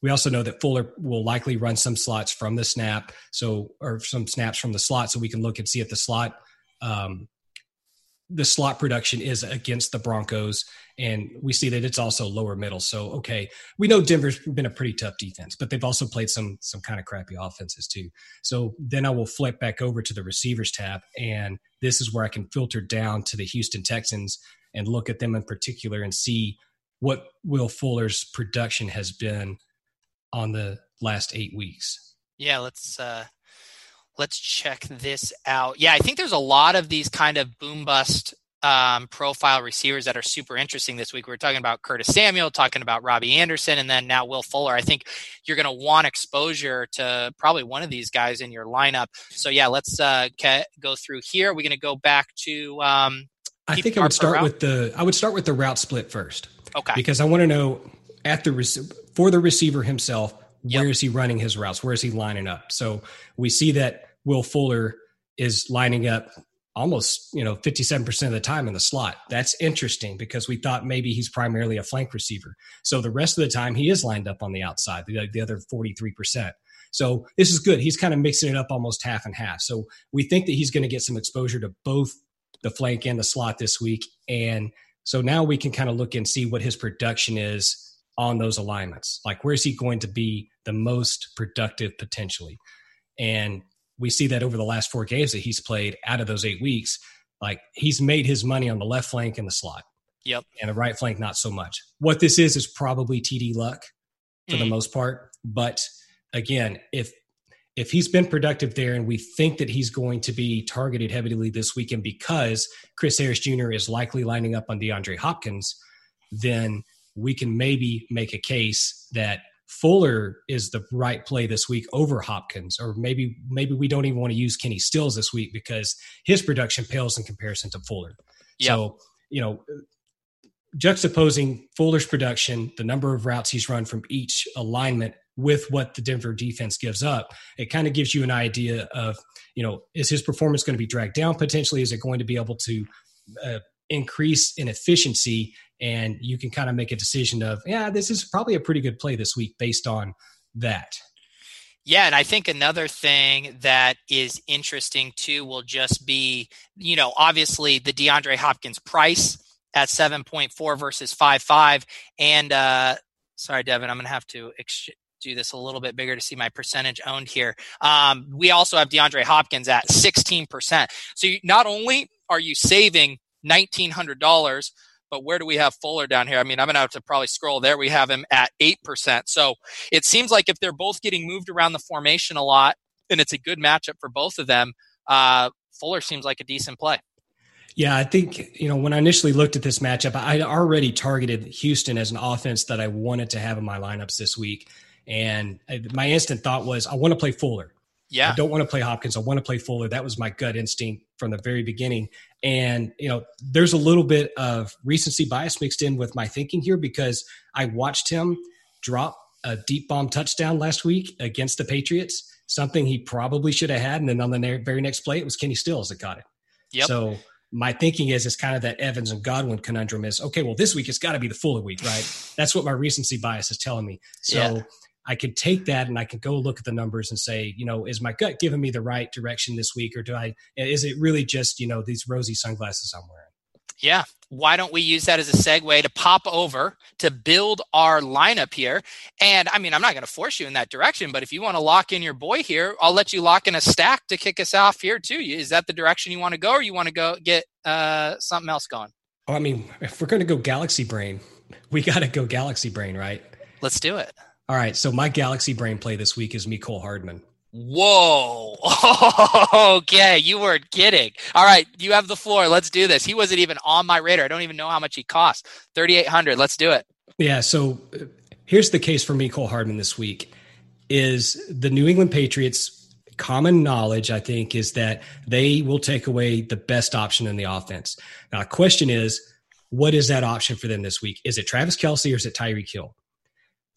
we also know that Fuller will likely run some slots from the snap, so or some snaps from the slot, so we can look and see if the slot um, the slot production is against the Broncos, and we see that it's also lower middle. So, okay, we know Denver's been a pretty tough defense, but they've also played some some kind of crappy offenses too. So then I will flip back over to the receivers tab, and this is where I can filter down to the Houston Texans and look at them in particular and see what Will Fuller's production has been on the last eight weeks. Yeah, let's uh... – let's check this out. Yeah, I think there's a lot of these kind of boom bust um, profile receivers that are super interesting this week. We were talking about Curtis Samuel, talking about Robbie Anderson, and then now Will Fuller. I think you're going to want exposure to probably one of these guys in your lineup. So yeah, let's uh, ca- go through here. We're going to go back to, um, I think I would start route. with the, I would start with the route split first. Okay. Because I want to know at the, rec- for the receiver himself, where yep. is he running his routes? Where is he lining up? So we see that Will Fuller is lining up almost, you know, fifty-seven percent of the time in the slot. That's interesting because we thought maybe he's primarily a flank receiver. So the rest of the time he is lined up on the outside, the, the other forty-three percent. So this is good. He's kind of mixing it up almost half and half. So we think that he's going to get some exposure to both the flank and the slot this week. And so now we can kind of look and see what his production is on those alignments. Like, where is he going to be the most productive potentially? And we see that over the last four games that he's played out of those eight weeks, like he's made his money on the left flank and the slot. Yep. And the right flank, not so much. What this is, is probably T D Luck for mm. the most part. But again, if, if he's been productive there and we think that he's going to be targeted heavily this weekend because Chris Harris Junior is likely lining up on DeAndre Hopkins, then we can maybe make a case that Fuller is the right play this week over Hopkins, or maybe maybe we don't even want to use Kenny Stills this week because his production pales in comparison to Fuller. Yep. So, you know, juxtaposing Fuller's production, the number of routes he's run from each alignment with what the Denver defense gives up, it kind of gives you an idea of, you know, is his performance going to be dragged down potentially? Is it going to be able to uh, increase in efficiency? And you can kind of make a decision of, yeah, this is probably a pretty good play this week based on that. Yeah, and I think another thing that is interesting too will just be, you know, obviously the DeAndre Hopkins price at seven point four versus five point five. And uh, sorry, Devin, I'm going to have to ex- do this a little bit bigger to see my percentage owned here. Um, we also have DeAndre Hopkins at sixteen percent. So you, not only are you saving nineteen hundred dollars, but where do we have Fuller down here? I mean, I'm going to have to probably scroll there. We have him at eight percent. So it seems like if they're both getting moved around the formation a lot, and it's a good matchup for both of them, uh, Fuller seems like a decent play. Yeah, I think, you know, when I initially looked at this matchup, I had already targeted Houston as an offense that I wanted to have in my lineups this week. And my instant thought was, I want to play Fuller. Yeah. I don't want to play Hopkins. I want to play Fuller. That was my gut instinct from the very beginning. And, you know, there's a little bit of recency bias mixed in with my thinking here because I watched him drop a deep bomb touchdown last week against the Patriots, something he probably should have had. And then on the very next play, it was Kenny Stills that got it. Yep. So my thinking is it's kind of that Evans and Godwin conundrum is, okay, well, this week it's got to be the Fuller week, right? That's what my recency bias is telling me. So yeah. I could take that and I could go look at the numbers and say, you know, is my gut giving me the right direction this week? Or do I, is it really just, you know, these rosy sunglasses I'm wearing? Yeah. Why don't we use that as a segue to pop over to build our lineup here? And I mean, I'm not going to force you in that direction, but if you want to lock in your boy here, I'll let you lock in a stack to kick us off here too. Is that the direction you want to go, or you want to go get uh, something else going? Oh, I mean, if we're going to go Galaxy Brain, we got to go Galaxy Brain, right? Let's do it. All right, so my Galaxy Brain play this week is Mecole Hardman. Whoa. Okay, you weren't kidding. All right, you have the floor. Let's do this. He wasn't even on my radar. I don't even know how much he costs. thirty-eight hundred dollars. Let's do it. Yeah, so here's the case for Mecole Hardman this week is the New England Patriots. Common knowledge, I think, is that they will take away the best option in the offense. Now, the question is, what is that option for them this week? Is it Travis Kelce or is it Tyreek Hill?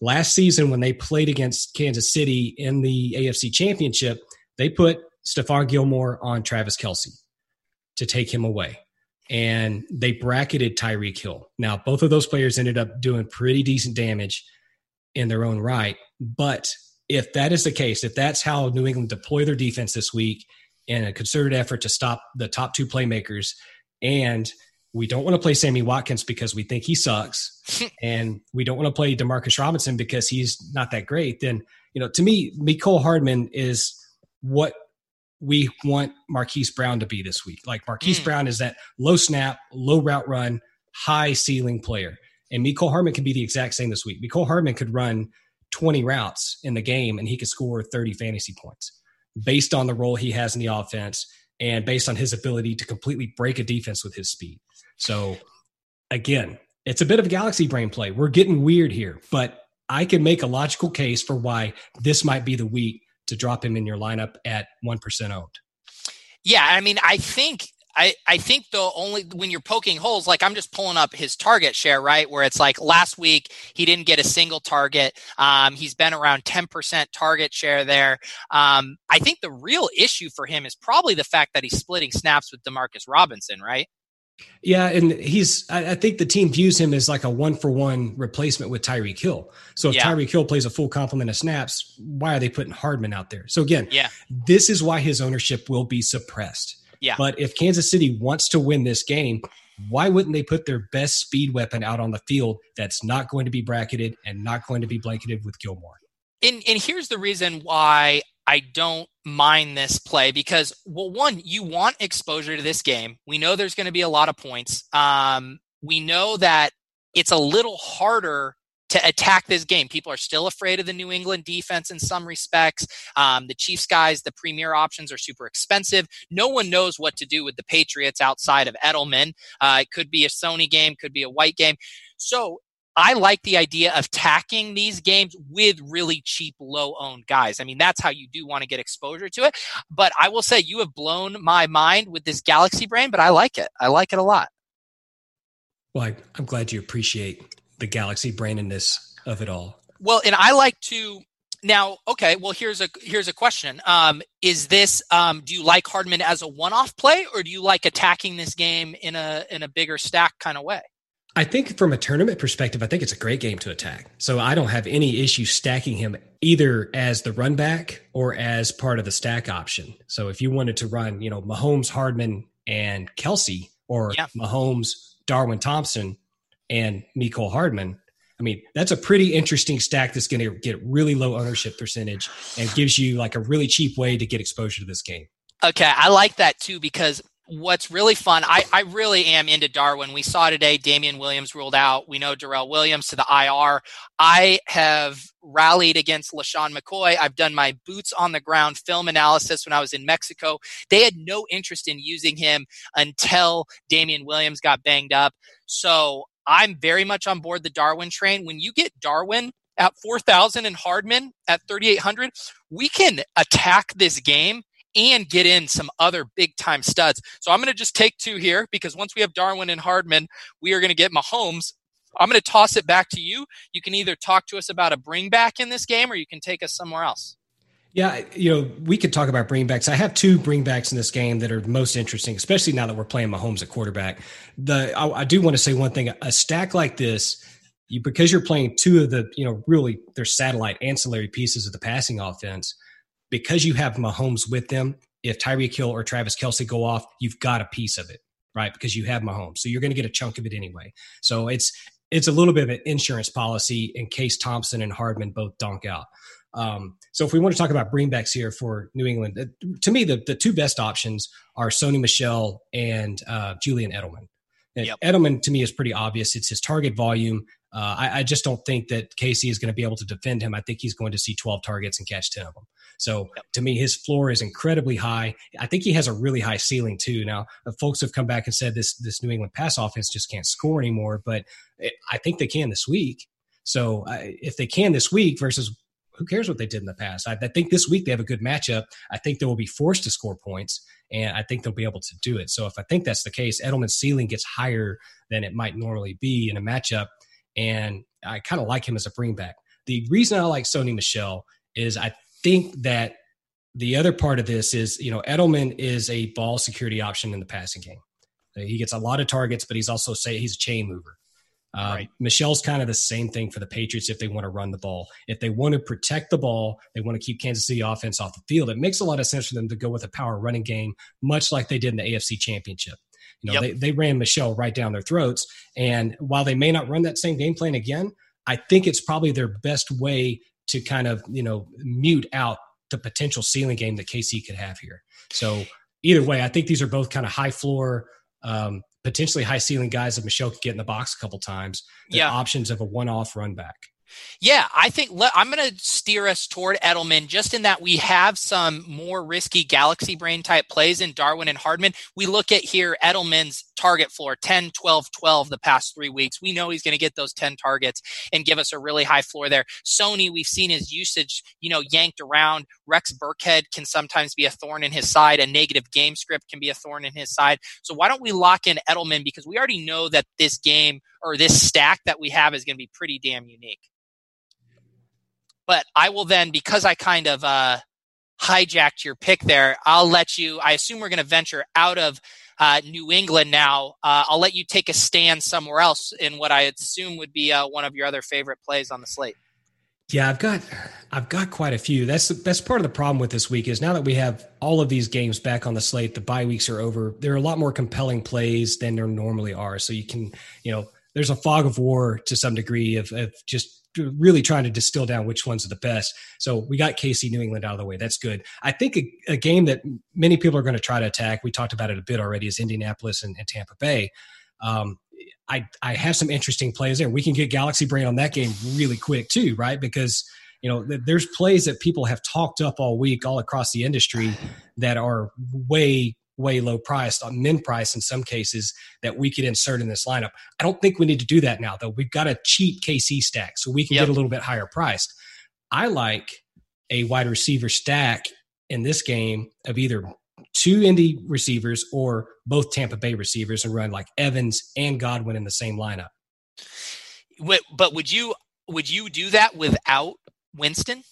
Last season, when they played against Kansas City in the A F C Championship, they put Stephon Gilmore on Travis Kelce to take him away. And they bracketed Tyreek Hill. Now, both of those players ended up doing pretty decent damage in their own right. But if that is the case, if that's how New England deploy their defense this week in a concerted effort to stop the top two playmakers, and we don't want to play Sammy Watkins because we think he sucks, and we don't want to play Demarcus Robinson because he's not that great, then, you know, to me, Mecole Hardman is what we want Marquise Brown to be this week. Like Marquise mm. Brown is that low snap, low route run, high ceiling player. And Mecole Hardman can be the exact same this week. Mecole Hardman could run twenty routes in the game and he could score thirty fantasy points based on the role he has in the offense and based on his ability to completely break a defense with his speed. So again, it's a bit of a galaxy brain play. We're getting weird here, but I can make a logical case for why this might be the week to drop him in your lineup at one percent owned. Yeah. I mean, I think, I, I think the only, when you're poking holes, like I'm just pulling up his target share, right? Where it's like last week, he didn't get a single target. Um, he's been around ten percent target share there. Um, I think the real issue for him is probably the fact that he's splitting snaps with DeMarcus Robinson, right? Yeah, and he's, I think the team views him as like a one-for-one replacement with Tyreek Hill. So if yeah. Tyreek Hill plays a full complement of snaps, why are they putting Hardman out there? So again, yeah. this is why his ownership will be suppressed. Yeah. But if Kansas City wants to win this game, why wouldn't they put their best speed weapon out on the field that's not going to be bracketed and not going to be blanketed with Gilmore? And, and here's the reason why I don't mind this play because, well, one, you want exposure to this game. We know there's going to be a lot of points. Um, we know that it's a little harder to attack this game. People are still afraid of the New England defense in some respects. Um, the Chiefs guys, the premier options are super expensive. No one knows what to do with the Patriots outside of Edelman. Uh, it could be a Sony game, could be a White game. So I like the idea of tacking these games with really cheap, low-owned guys. I mean, that's how you do want to get exposure to it. But I will say you have blown my mind with this galaxy brain, but I like it. I like it a lot. Well, I, I'm glad you appreciate the galaxy braininess of it all. Well, and I like to now, okay, well, here's a here's a question. Um, is this um, do you like Hardman as a one-off play, or do you like attacking this game in a in a bigger stack kind of way? I think from a tournament perspective, I think it's a great game to attack. So I don't have any issue stacking him either as the run back or as part of the stack option. So if you wanted to run, you know, Mahomes, Hardman, and Kelsey, or yeah. Mahomes, Darwin Thompson, and Mecole Hardman, I mean, that's a pretty interesting stack that's going to get really low ownership percentage and gives you like a really cheap way to get exposure to this game. Okay, I like that too because – what's really fun, I, I really am into Darwin. We saw today Damian Williams ruled out. We know Darrell Williams to the I R. I have rallied against LaShawn McCoy. I've done my boots on the ground film analysis when I was in Mexico. They had no interest in using him until Damian Williams got banged up. So I'm very much on board the Darwin train. When you get Darwin at four thousand and Hardman at thirty-eight hundred, we can attack this game and get in some other big-time studs. So I'm going to just take two here because once we have Darwin and Hardman, we are going to get Mahomes. I'm going to toss it back to you. You can either talk to us about a bring-back in this game or you can take us somewhere else. Yeah, you know, we could talk about bring-backs. I have two bring-backs in this game that are most interesting, especially now that we're playing Mahomes at quarterback. The I, I do want to say one thing. A stack like this, you because you're playing two of the, you know, really they're satellite ancillary pieces of the passing offense, because you have Mahomes with them, if Tyreek Hill or Travis Kelce go off, you've got a piece of it, right? Because you have Mahomes. So you're going to get a chunk of it anyway. So it's it's a little bit of an insurance policy in case Thompson and Hardman both donk out. Um, so if we want to talk about bringbacks here for New England, uh, to me, the, the two best options are Sony Michel and uh, Julian Edelman. Yep. Edelman, to me, is pretty obvious. It's his target volume. Uh, I, I just don't think that Casey is going to be able to defend him. I think he's going to see twelve targets and catch ten of them. So yep. to me, his floor is incredibly high. I think he has a really high ceiling too. Now, folks have come back and said this this New England pass offense just can't score anymore, but it, I think they can this week. So I, if they can this week versus who cares what they did in the past, I, I think this week they have a good matchup. I think they will be forced to score points, and I think they'll be able to do it. So if I think that's the case, Edelman's ceiling gets higher than it might normally be in a matchup, and I kind of like him as a bringback. The reason I like Sony Michel is I think that the other part of this is, you know, Edelman is a ball security option in the passing game. He gets a lot of targets, but he's also say he's a chain mover. Um, right. Michel's kind of the same thing for the Patriots if they want to run the ball. If they want to protect the ball, they want to keep Kansas City offense off the field. It makes a lot of sense for them to go with a power running game, much like they did in the A F C Championship. You know, yep. they, they ran Michel right down their throats. And while they may not run that same game plan again, I think it's probably their best way to kind of, you know, mute out the potential ceiling game that K C could have here. So either way, I think these are both kind of high floor, um, potentially high ceiling guys that Michel could get in the box a couple times. The yeah. options of a one-off run back. Yeah, I think le- I'm going to steer us toward Edelman just in that we have some more risky galaxy brain type plays in Darwin and Hardman. We look at here Edelman's target floor, ten, twelve, twelve the past three weeks. We know he's going to get those ten targets and give us a really high floor there. Sony, we've seen his usage, you know, yanked around. Rex Burkhead can sometimes be a thorn in his side. A negative game script can be a thorn in his side. So why don't we lock in Edelman, because we already know that this game or this stack that we have is going to be pretty damn unique. But I will then, because I kind of uh, hijacked your pick there, I'll let you, I assume we're going to venture out of uh, New England now. Uh, I'll let you take a stand somewhere else in what I assume would be uh, one of your other favorite plays on the slate. Yeah, I've got, I've got quite a few. That's that's part of the problem with this week is now that we have all of these games back on the slate, the bye weeks are over. There are a lot more compelling plays than there normally are. So you can, you know, there's a fog of war to some degree of, of just really trying to distill down which ones are the best. So we got K C New England out of the way. That's good. I think a, a game that many people are going to try to attack, we talked about it a bit already, is Indianapolis and, and Tampa Bay. Um, I, I have some interesting plays there. We can get Galaxy Brain on that game really quick too, right? Because, you know, th- there's plays that people have talked up all week, all across the industry that are way, way low priced, on min price in some cases, that we could insert in this lineup. I don't think we need to do that now, though. We've got a cheap K C stack, so we can yep. get a little bit higher priced. I like a wide receiver stack in this game of either two Indy receivers or both Tampa Bay receivers and run like Evans and Godwin in the same lineup. Wait, but would you would you do that without Winston?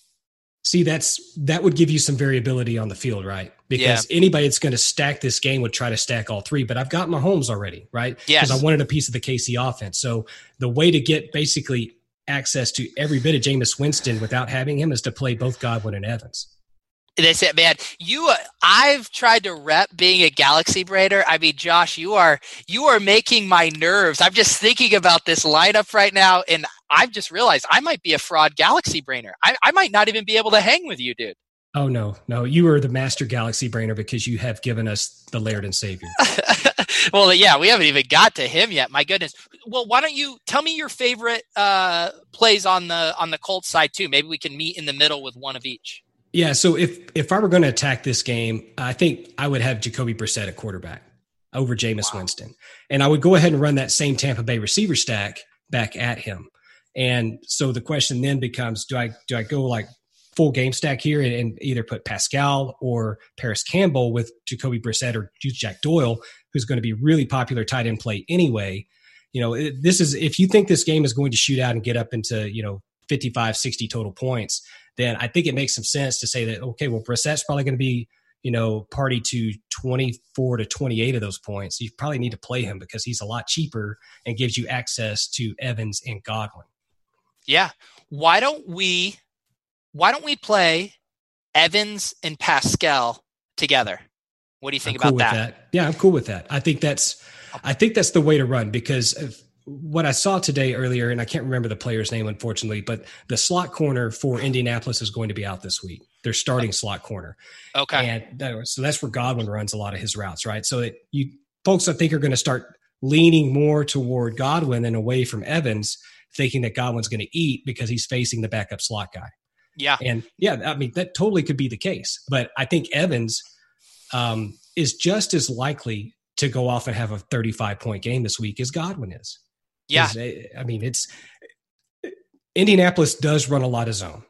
See, that's that would give you some variability on the field, right? Because yeah. anybody that's going to stack this game would try to stack all three, but I've got Mahomes already, right? Yes. Because I wanted a piece of the K C offense. So the way to get basically access to every bit of Jameis Winston without having him is to play both Godwin and Evans. That's it, man. You, uh, I've tried to rep being a Galaxy Braider. I mean, Josh, you are you are making my nerves. I'm just thinking about this lineup right now, and I've just realized I might be a fraud Galaxy Brainer. I, I might not even be able to hang with you, dude. Oh, no, no. You are the master Galaxy Brainer because you have given us the Laird and Savior. Well, yeah, we haven't even got to him yet. My goodness. Well, why don't you tell me your favorite uh, plays on the on the Colts side, too? Maybe we can meet in the middle with one of each. Yeah, so if if I were going to attack this game, I think I would have Jacoby Brissett at quarterback over Jameis wow. Winston. And I would go ahead and run that same Tampa Bay receiver stack back at him. And so the question then becomes, do I do I go like full game stack here and, and either put Pascal or Paris Campbell with Jacoby Brissett or Jack Doyle, who's going to be really popular tight end play anyway? You know, it, this is if you think this game is going to shoot out and get up into, you know, fifty-five, sixty total points, then I think it makes some sense to say that, okay, well, Brissett's probably going to be, you know, party to twenty-four to twenty-eight of those points. You probably need to play him because he's a lot cheaper and gives you access to Evans and Godwin. Yeah. Why don't we, why don't we play Evans and Pascal together? What do you think I'm cool about that? that? Yeah, I'm cool with that. I think that's, I think that's the way to run because if, what I saw today earlier, and I can't remember the player's name, unfortunately, but the slot corner for Indianapolis is going to be out this week. They're starting okay. slot corner. Okay. And that, so that's where Godwin runs a lot of his routes, right? So it, you folks, I think, are going to start leaning more toward Godwin and away from Evans, thinking that Godwin's going to eat because he's facing the backup slot guy. Yeah. And yeah, I mean, that totally could be the case. But I think Evans um, is just as likely to go off and have a thirty-five point game this week as Godwin is. Yeah. I mean, it's Indianapolis does run a lot of zone,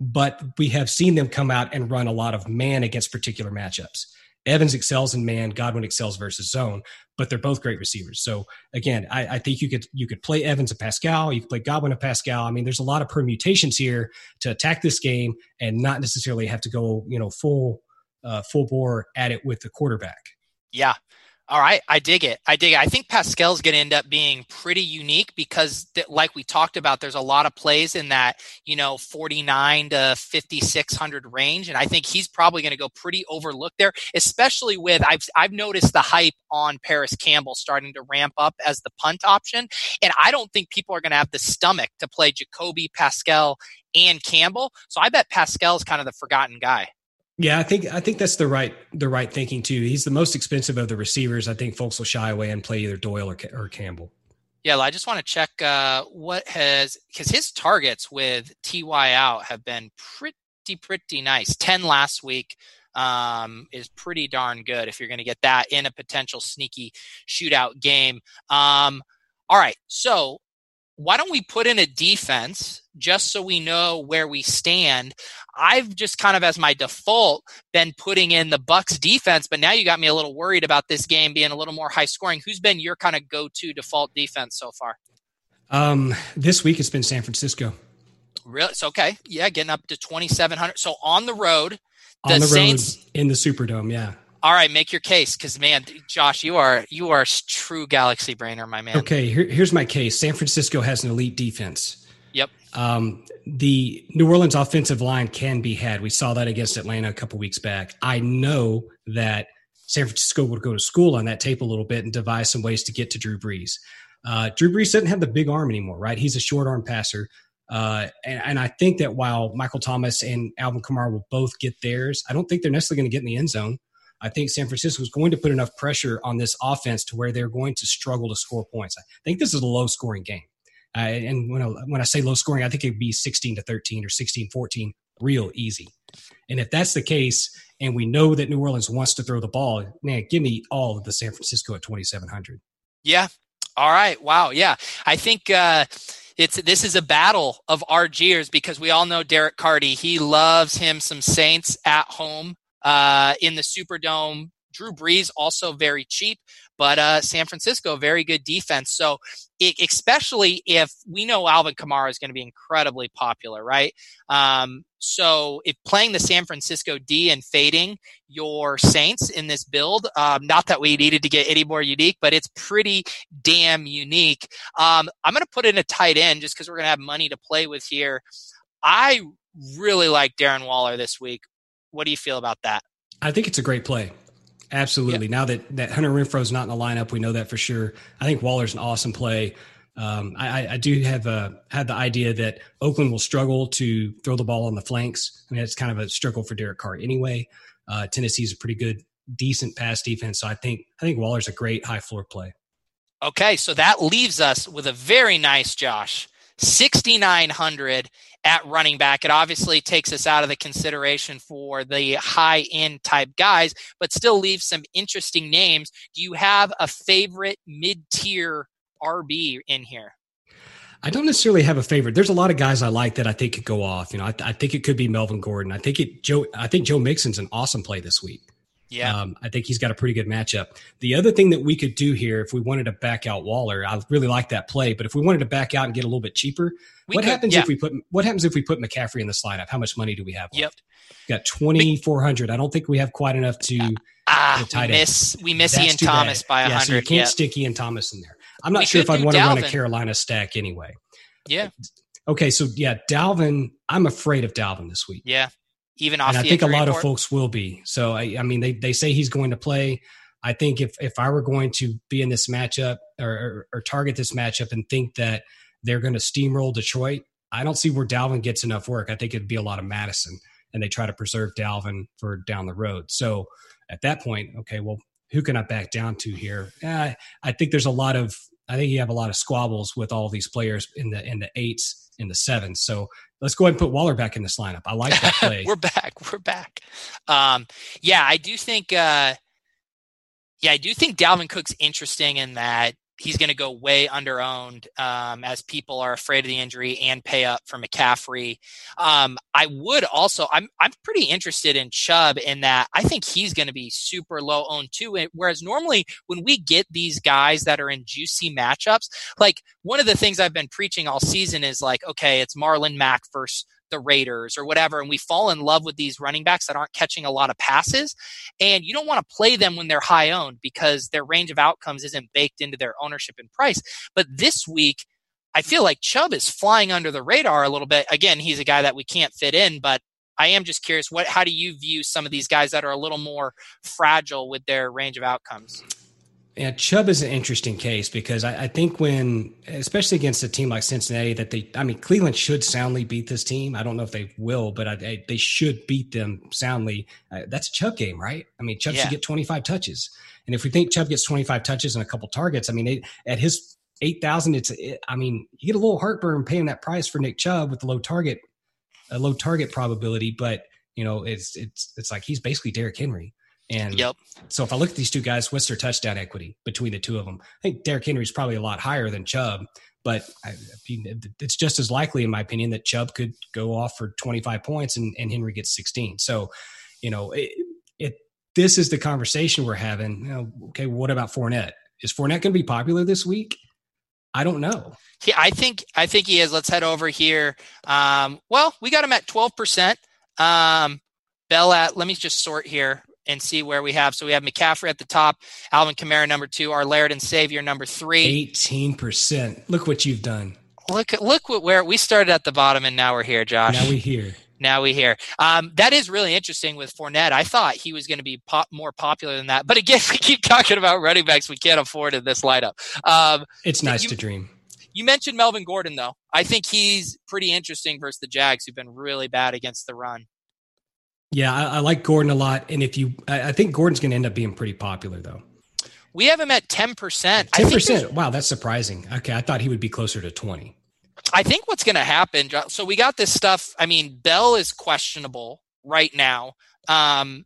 but we have seen them come out and run a lot of man against particular matchups. Evans excels in man, Godwin excels versus zone, but they're both great receivers. So again, I, I think you could, you could play Evans and Pascal. You could play Godwin and Pascal. I mean, there's a lot of permutations here to attack this game and not necessarily have to go, you know, full, uh, full bore at it with the quarterback. Yeah. All right. I dig it. I dig it. I think Pascal's going to end up being pretty unique because th- like we talked about, there's a lot of plays in that, you know, forty-nine to fifty-six hundred range. And I think he's probably going to go pretty overlooked there, especially with, I've, I've noticed the hype on Paris Campbell starting to ramp up as the punt option. And I don't think people are going to have the stomach to play Jacoby, Pascal, and Campbell. So I bet Pascal's kind of the forgotten guy. Yeah, I think I think that's the right the right thinking too. He's the most expensive of the receivers. I think folks will shy away and play either Doyle or, or Campbell. Yeah, I just want to check uh, what has, because his targets with T Y out have been pretty, pretty nice. ten last week um, is pretty darn good if you're going to get that in a potential sneaky shootout game. Um, all right, so why don't we put in a defense just so we know where we stand? I've just kind of as my default been putting in the Bucks defense, but now you got me a little worried about this game being a little more high scoring. Who's been your kind of go-to default defense so far? Um, this week it's been San Francisco. Really? It's okay. Yeah. Getting up to twenty-seven hundred. So on the road, the, on the Saints road in the Superdome. Yeah. All right, make your case, because man, Josh, you are you are true galaxy brainer, my man. Okay, here, here's my case. San Francisco has an elite defense. Yep. Um, the New Orleans offensive line can be had. We saw that against Atlanta a couple weeks back. I know that San Francisco would go to school on that tape a little bit and devise some ways to get to Drew Brees. Uh, Drew Brees doesn't have the big arm anymore, right? He's a short arm passer. Uh, and, and I think that while Michael Thomas and Alvin Kamara will both get theirs, I don't think they're necessarily going to get in the end zone. I think San Francisco is going to put enough pressure on this offense to where they're going to struggle to score points. I think this is a low-scoring game. Uh, and when I, when I say low-scoring, I think it would be sixteen to thirteen or sixteen fourteen, real easy. And if that's the case, and we know that New Orleans wants to throw the ball, man, give me all of the San Francisco at twenty-seven hundred. Yeah. All right. Wow. Yeah. I think uh, it's this is a battle of Algiers, because we all know Derek Carty. He loves him some Saints at home. Uh, in the Superdome, Drew Brees also very cheap, but uh, San Francisco, very good defense. So it, especially if we know Alvin Kamara is going to be incredibly popular, right? Um, so if playing the San Francisco D and fading your Saints in this build, um, not that we needed to get any more unique, but it's pretty damn unique. Um, I'm going to put in a tight end just because we're going to have money to play with here. I really like Darren Waller this week. What do you feel about that? I think it's a great play. Absolutely. Yep. Now that, that Hunter Renfro's not in the lineup, we know that for sure. I think Waller's an awesome play. Um, I, I do have a, had the idea that Oakland will struggle to throw the ball on the flanks. I mean, it's kind of a struggle for Derek Carr anyway. Uh, Tennessee's a pretty good, decent pass defense. So I think I think Waller's a great high floor play. Okay, so that leaves us with a very nice, Josh, sixty-nine hundred at running back. It obviously takes us out of the consideration for the high end type guys, but still leaves some interesting names. Do you have a favorite mid-tier R B in here? I don't necessarily have a favorite. There's a lot of guys I like that I think could go off. You know, I, I think it could be Melvin Gordon. I think it Joe, I think Joe Mixon's an awesome play this week. Yeah. Um, I think he's got a pretty good matchup. The other thing that we could do here, if we wanted to back out Waller, I really like that play, but if we wanted to back out and get a little bit cheaper, we what could, happens yeah. if we put, what happens if we put McCaffrey in this lineup? How much money do we have left? Yep. We got twenty-four hundred. I don't think we have quite enough to uh, ah, tight we miss, we miss Ian Thomas bad. by a hundred. Yeah, so you can't yep. stick Ian Thomas in there. I'm not we sure if I'd want Dalvin. to run a Carolina stack anyway. Yeah. Okay. So yeah, Dalvin, I'm afraid of Dalvin this week. Yeah. Even off and I think a lot report. of folks will be. So, I, I mean, they, they say he's going to play. I think if, if I were going to be in this matchup or, or, or target this matchup and think that they're going to steamroll Detroit, I don't see where Dalvin gets enough work. I think it'd be a lot of Madison, and they try to preserve Dalvin for down the road. So at that point, okay, well, who can I back down to here? Uh, I think there's a lot of, I think you have a lot of squabbles with all these players in the, in the eights, in the sevens. So let's go ahead and put Waller back in this lineup. I like that play. We're back. We're back. Um, yeah, I do think uh, yeah, I do think Dalvin Cook's interesting in that he's going to go way under-owned um, as people are afraid of the injury and pay up for McCaffrey. Um, I would also – I'm I'm pretty interested in Chubb in that I think he's going to be super low-owned too, whereas normally when we get these guys that are in juicy matchups, like one of the things I've been preaching all season is like, okay, it's Marlon Mack versus the Raiders or whatever, and we fall in love with these running backs that aren't catching a lot of passes, and you don't want to play them when they're high owned because their range of outcomes isn't baked into their ownership and price. But this week, I feel like Chubb is flying under the radar a little bit. Again, he's a guy that we can't fit in, but I am just curious, what, how do you view some of these guys that are a little more fragile with their range of outcomes? Yeah, Chubb is an interesting case because I, I think when, especially against a team like Cincinnati, that they, I mean, Cleveland should soundly beat this team. I don't know if they will, but I, I, they should beat them soundly. Uh, that's a Chubb game, right? I mean, Chubb yeah. should get twenty-five touches. And if we think Chubb gets twenty-five touches and a couple targets, I mean, it, at his eight thousand, it's, it, I mean, you get a little heartburn paying that price for Nick Chubb with the low target, a low target probability, but you know, it's, it's, it's like, he's basically Derrick Henry. And yep. So if I look at these two guys, what's their touchdown equity between the two of them? I think Derrick Henry's probably a lot higher than Chubb, but I, it's just as likely, in my opinion, that Chubb could go off for twenty-five points and, and Henry gets sixteen. So, you know, it, it, this is the conversation we're having. You know, okay. What about Fournette? Is Fournette going to be popular this week? I don't know. Yeah, I think, I think he is. Let's head over here. Um, well, we got him at twelve percent. Um, Bell at, let me just sort here and see where we have. So we have McCaffrey at the top, Alvin Kamara number two, our Laird and Savior number three. eighteen percent. Look what you've done. Look, look what, where we started at the bottom and now we're here, Josh. Now we're here. Now we hear. Um, that is really interesting with Fournette. I thought he was going to be pop, more popular than that. But again, we keep talking about running backs we can't afford in this lineup. Um, it's nice you, to dream. You mentioned Melvin Gordon, though. I think he's pretty interesting versus the Jags, who've been really bad against the run. Yeah, I, I like Gordon a lot. And if you, I, I think Gordon's going to end up being pretty popular, though. We have him at ten percent. ten percent. Wow, that's surprising. Okay, I thought he would be closer to twenty. I think what's going to happen, so we got this stuff. I mean, Bell is questionable right now. Um,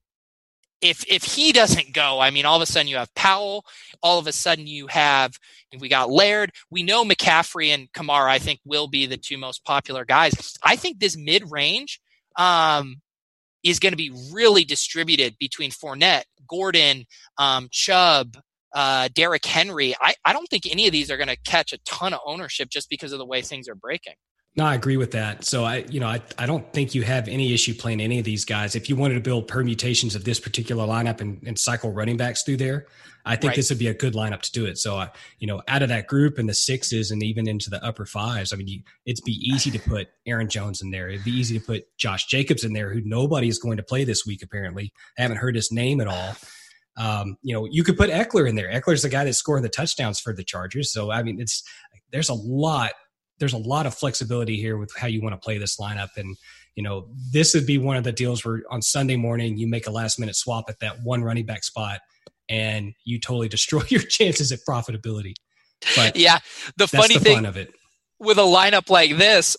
if if he doesn't go, I mean, all of a sudden you have Powell. All of a sudden you have, we got Laird. We know McCaffrey and Kamara, I think, will be the two most popular guys. I think this mid-range um, is going to be really distributed between Fournette, Gordon, um, Chubb, Uh, Derrick Henry. I, I don't think any of these are going to catch a ton of ownership just because of the way things are breaking. No, I agree with that. So I, you know, I, I don't think you have any issue playing any of these guys. If you wanted to build permutations of this particular lineup and, and cycle running backs through there, I think right. This would be a good lineup to do it. So I, you know, out of that group and the sixes and even into the upper fives, I mean, you, it'd be easy to put Aaron Jones in there. It'd be easy to put Josh Jacobs in there, who nobody is going to play this week. Apparently I haven't heard his name at all. Um, you know, you could put Eckler in there. Eckler's the guy that's scoring the touchdowns for the Chargers. So, I mean, it's, there's a lot, there's a lot of flexibility here with how you want to play this lineup. And, you know, this would be one of the deals where on Sunday morning, you make a last minute swap at that one running back spot and you totally destroy your chances at profitability. But yeah, the funny the thing fun of it. With a lineup like this,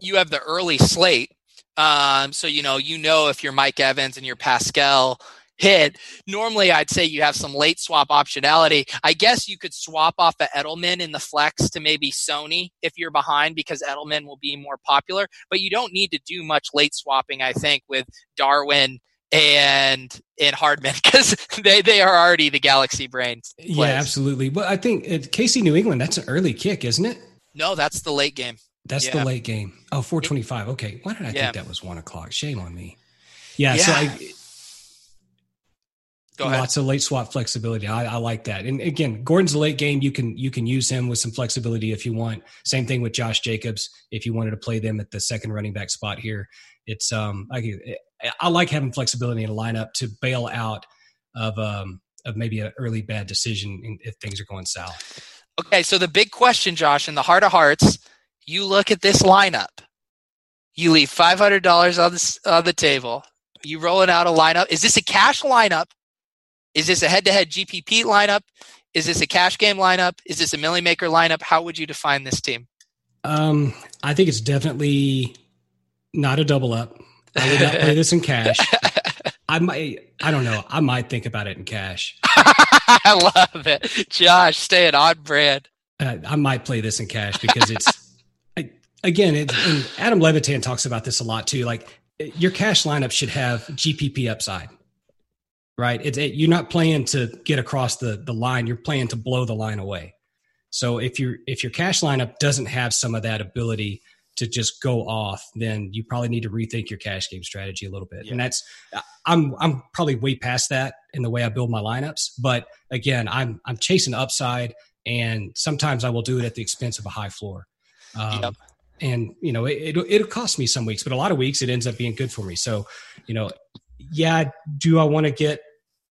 you have the early slate. Um, so, you know, you know, if you're Mike Evans and you're Pascal hit, normally I'd say you have some late swap optionality. I guess you could swap off of Edelman in the flex to maybe Sony if you're behind, because Edelman will be more popular, but you don't need to do much late swapping, I think, with Darwin and and Hardman, because they, they are already the Galaxy brains. Yeah, absolutely. Well, I think at K C New England, that's an early kick, isn't it? No, that's the late game. That's yeah. the late game. Oh, four twenty-five. Okay. Why did I yeah. think that was one o'clock? Shame on me. Yeah. yeah. So I, Lots of late swap flexibility. I, I like that. And again, Gordon's a late game. You can you can use him with some flexibility if you want. Same thing with Josh Jacobs. If you wanted to play them at the second running back spot here, it's um I I like having flexibility in a lineup to bail out of um of maybe an early bad decision if things are going south. Okay, so the big question, Josh, in the heart of hearts, you look at this lineup. You leave five hundred dollars on the on the table. You rolling out a lineup. Is this a cash lineup? Is this a head-to-head G P P lineup? Is this a cash game lineup? Is this a Millie Maker lineup? How would you define this team? Um, I think it's definitely not a double up. I would not play this in cash. I might. I don't know. I might think about it in cash. I love it, Josh. Staying on brand. Uh, I might play this in cash because it's I, again. It, and Adam Levitan talks about this a lot too. Like, your cash lineup should have G P P upside. Right. It, it, you're not playing to get across the, the line. You're playing to blow the line away. So if your if your cash lineup doesn't have some of that ability to just go off, then you probably need to rethink your cash game strategy a little bit. Yeah. And that's I'm I'm probably way past that in the way I build my lineups. But again, I'm I'm chasing upside, and sometimes I will do it at the expense of a high floor. Um, yep. And you know, it, it it'll cost me some weeks, but a lot of weeks it ends up being good for me. So you know. Yeah, do I want to get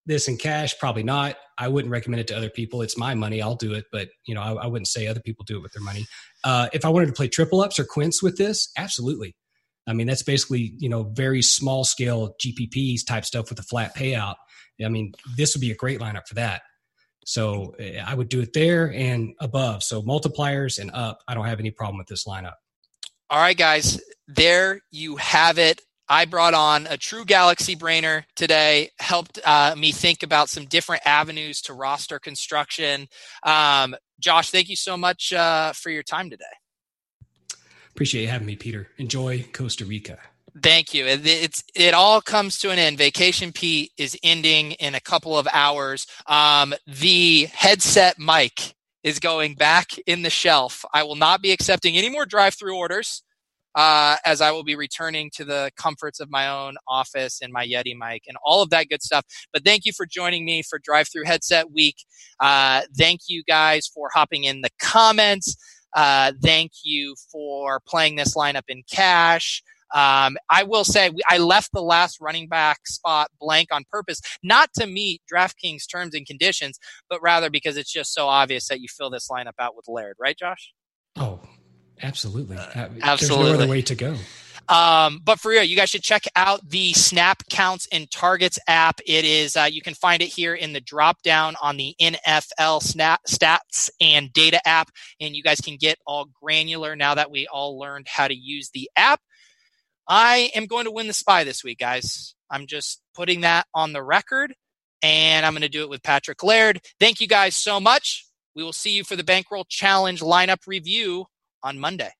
this in cash? Probably not. I wouldn't recommend it to other people. It's my money. I'll do it. But, you know, I, I wouldn't say other people do it with their money. Uh, if I wanted to play triple ups or quints with this, absolutely. I mean, that's basically, you know, very small scale G P Ps type stuff with a flat payout. I mean, this would be a great lineup for that. So I would do it there and above. So multipliers and up, I don't have any problem with this lineup. All right, guys, there you have it. I brought on a true Galaxy brainer today, helped uh, me think about some different avenues to roster construction. Um, Josh, thank you so much uh, for your time today. Appreciate you having me, Peter. Enjoy Costa Rica. Thank you. It, it's, it all comes to an end. Vacation Pete is ending in a couple of hours. Um, the headset mic is going back in the shelf. I will not be accepting any more drive-through orders, uh, as I will be returning to the comforts of my own office and my Yeti mic and all of that good stuff. But thank you for joining me for Drive-Through Headset Week. Uh, thank you guys for hopping in the comments. Uh, thank you for playing this lineup in cash. Um, I will say we, I left the last running back spot blank on purpose, not to meet DraftKings terms and conditions, but rather because it's just so obvious that you fill this lineup out with Laird. Right, Josh? Oh, absolutely. Uh, absolutely. There's no other way to go. Um, but for real, you guys should check out the Snap Counts and Targets app. It is, uh, you can find it here in the drop down on the N F L Snap Stats and Data app. And you guys can get all granular now that we all learned how to use the app. I am going to win the Spy this week, guys. I'm just putting that on the record, and I'm going to do it with Patrick Laird. Thank you guys so much. We will see you for the Bankroll Challenge lineup review on Monday.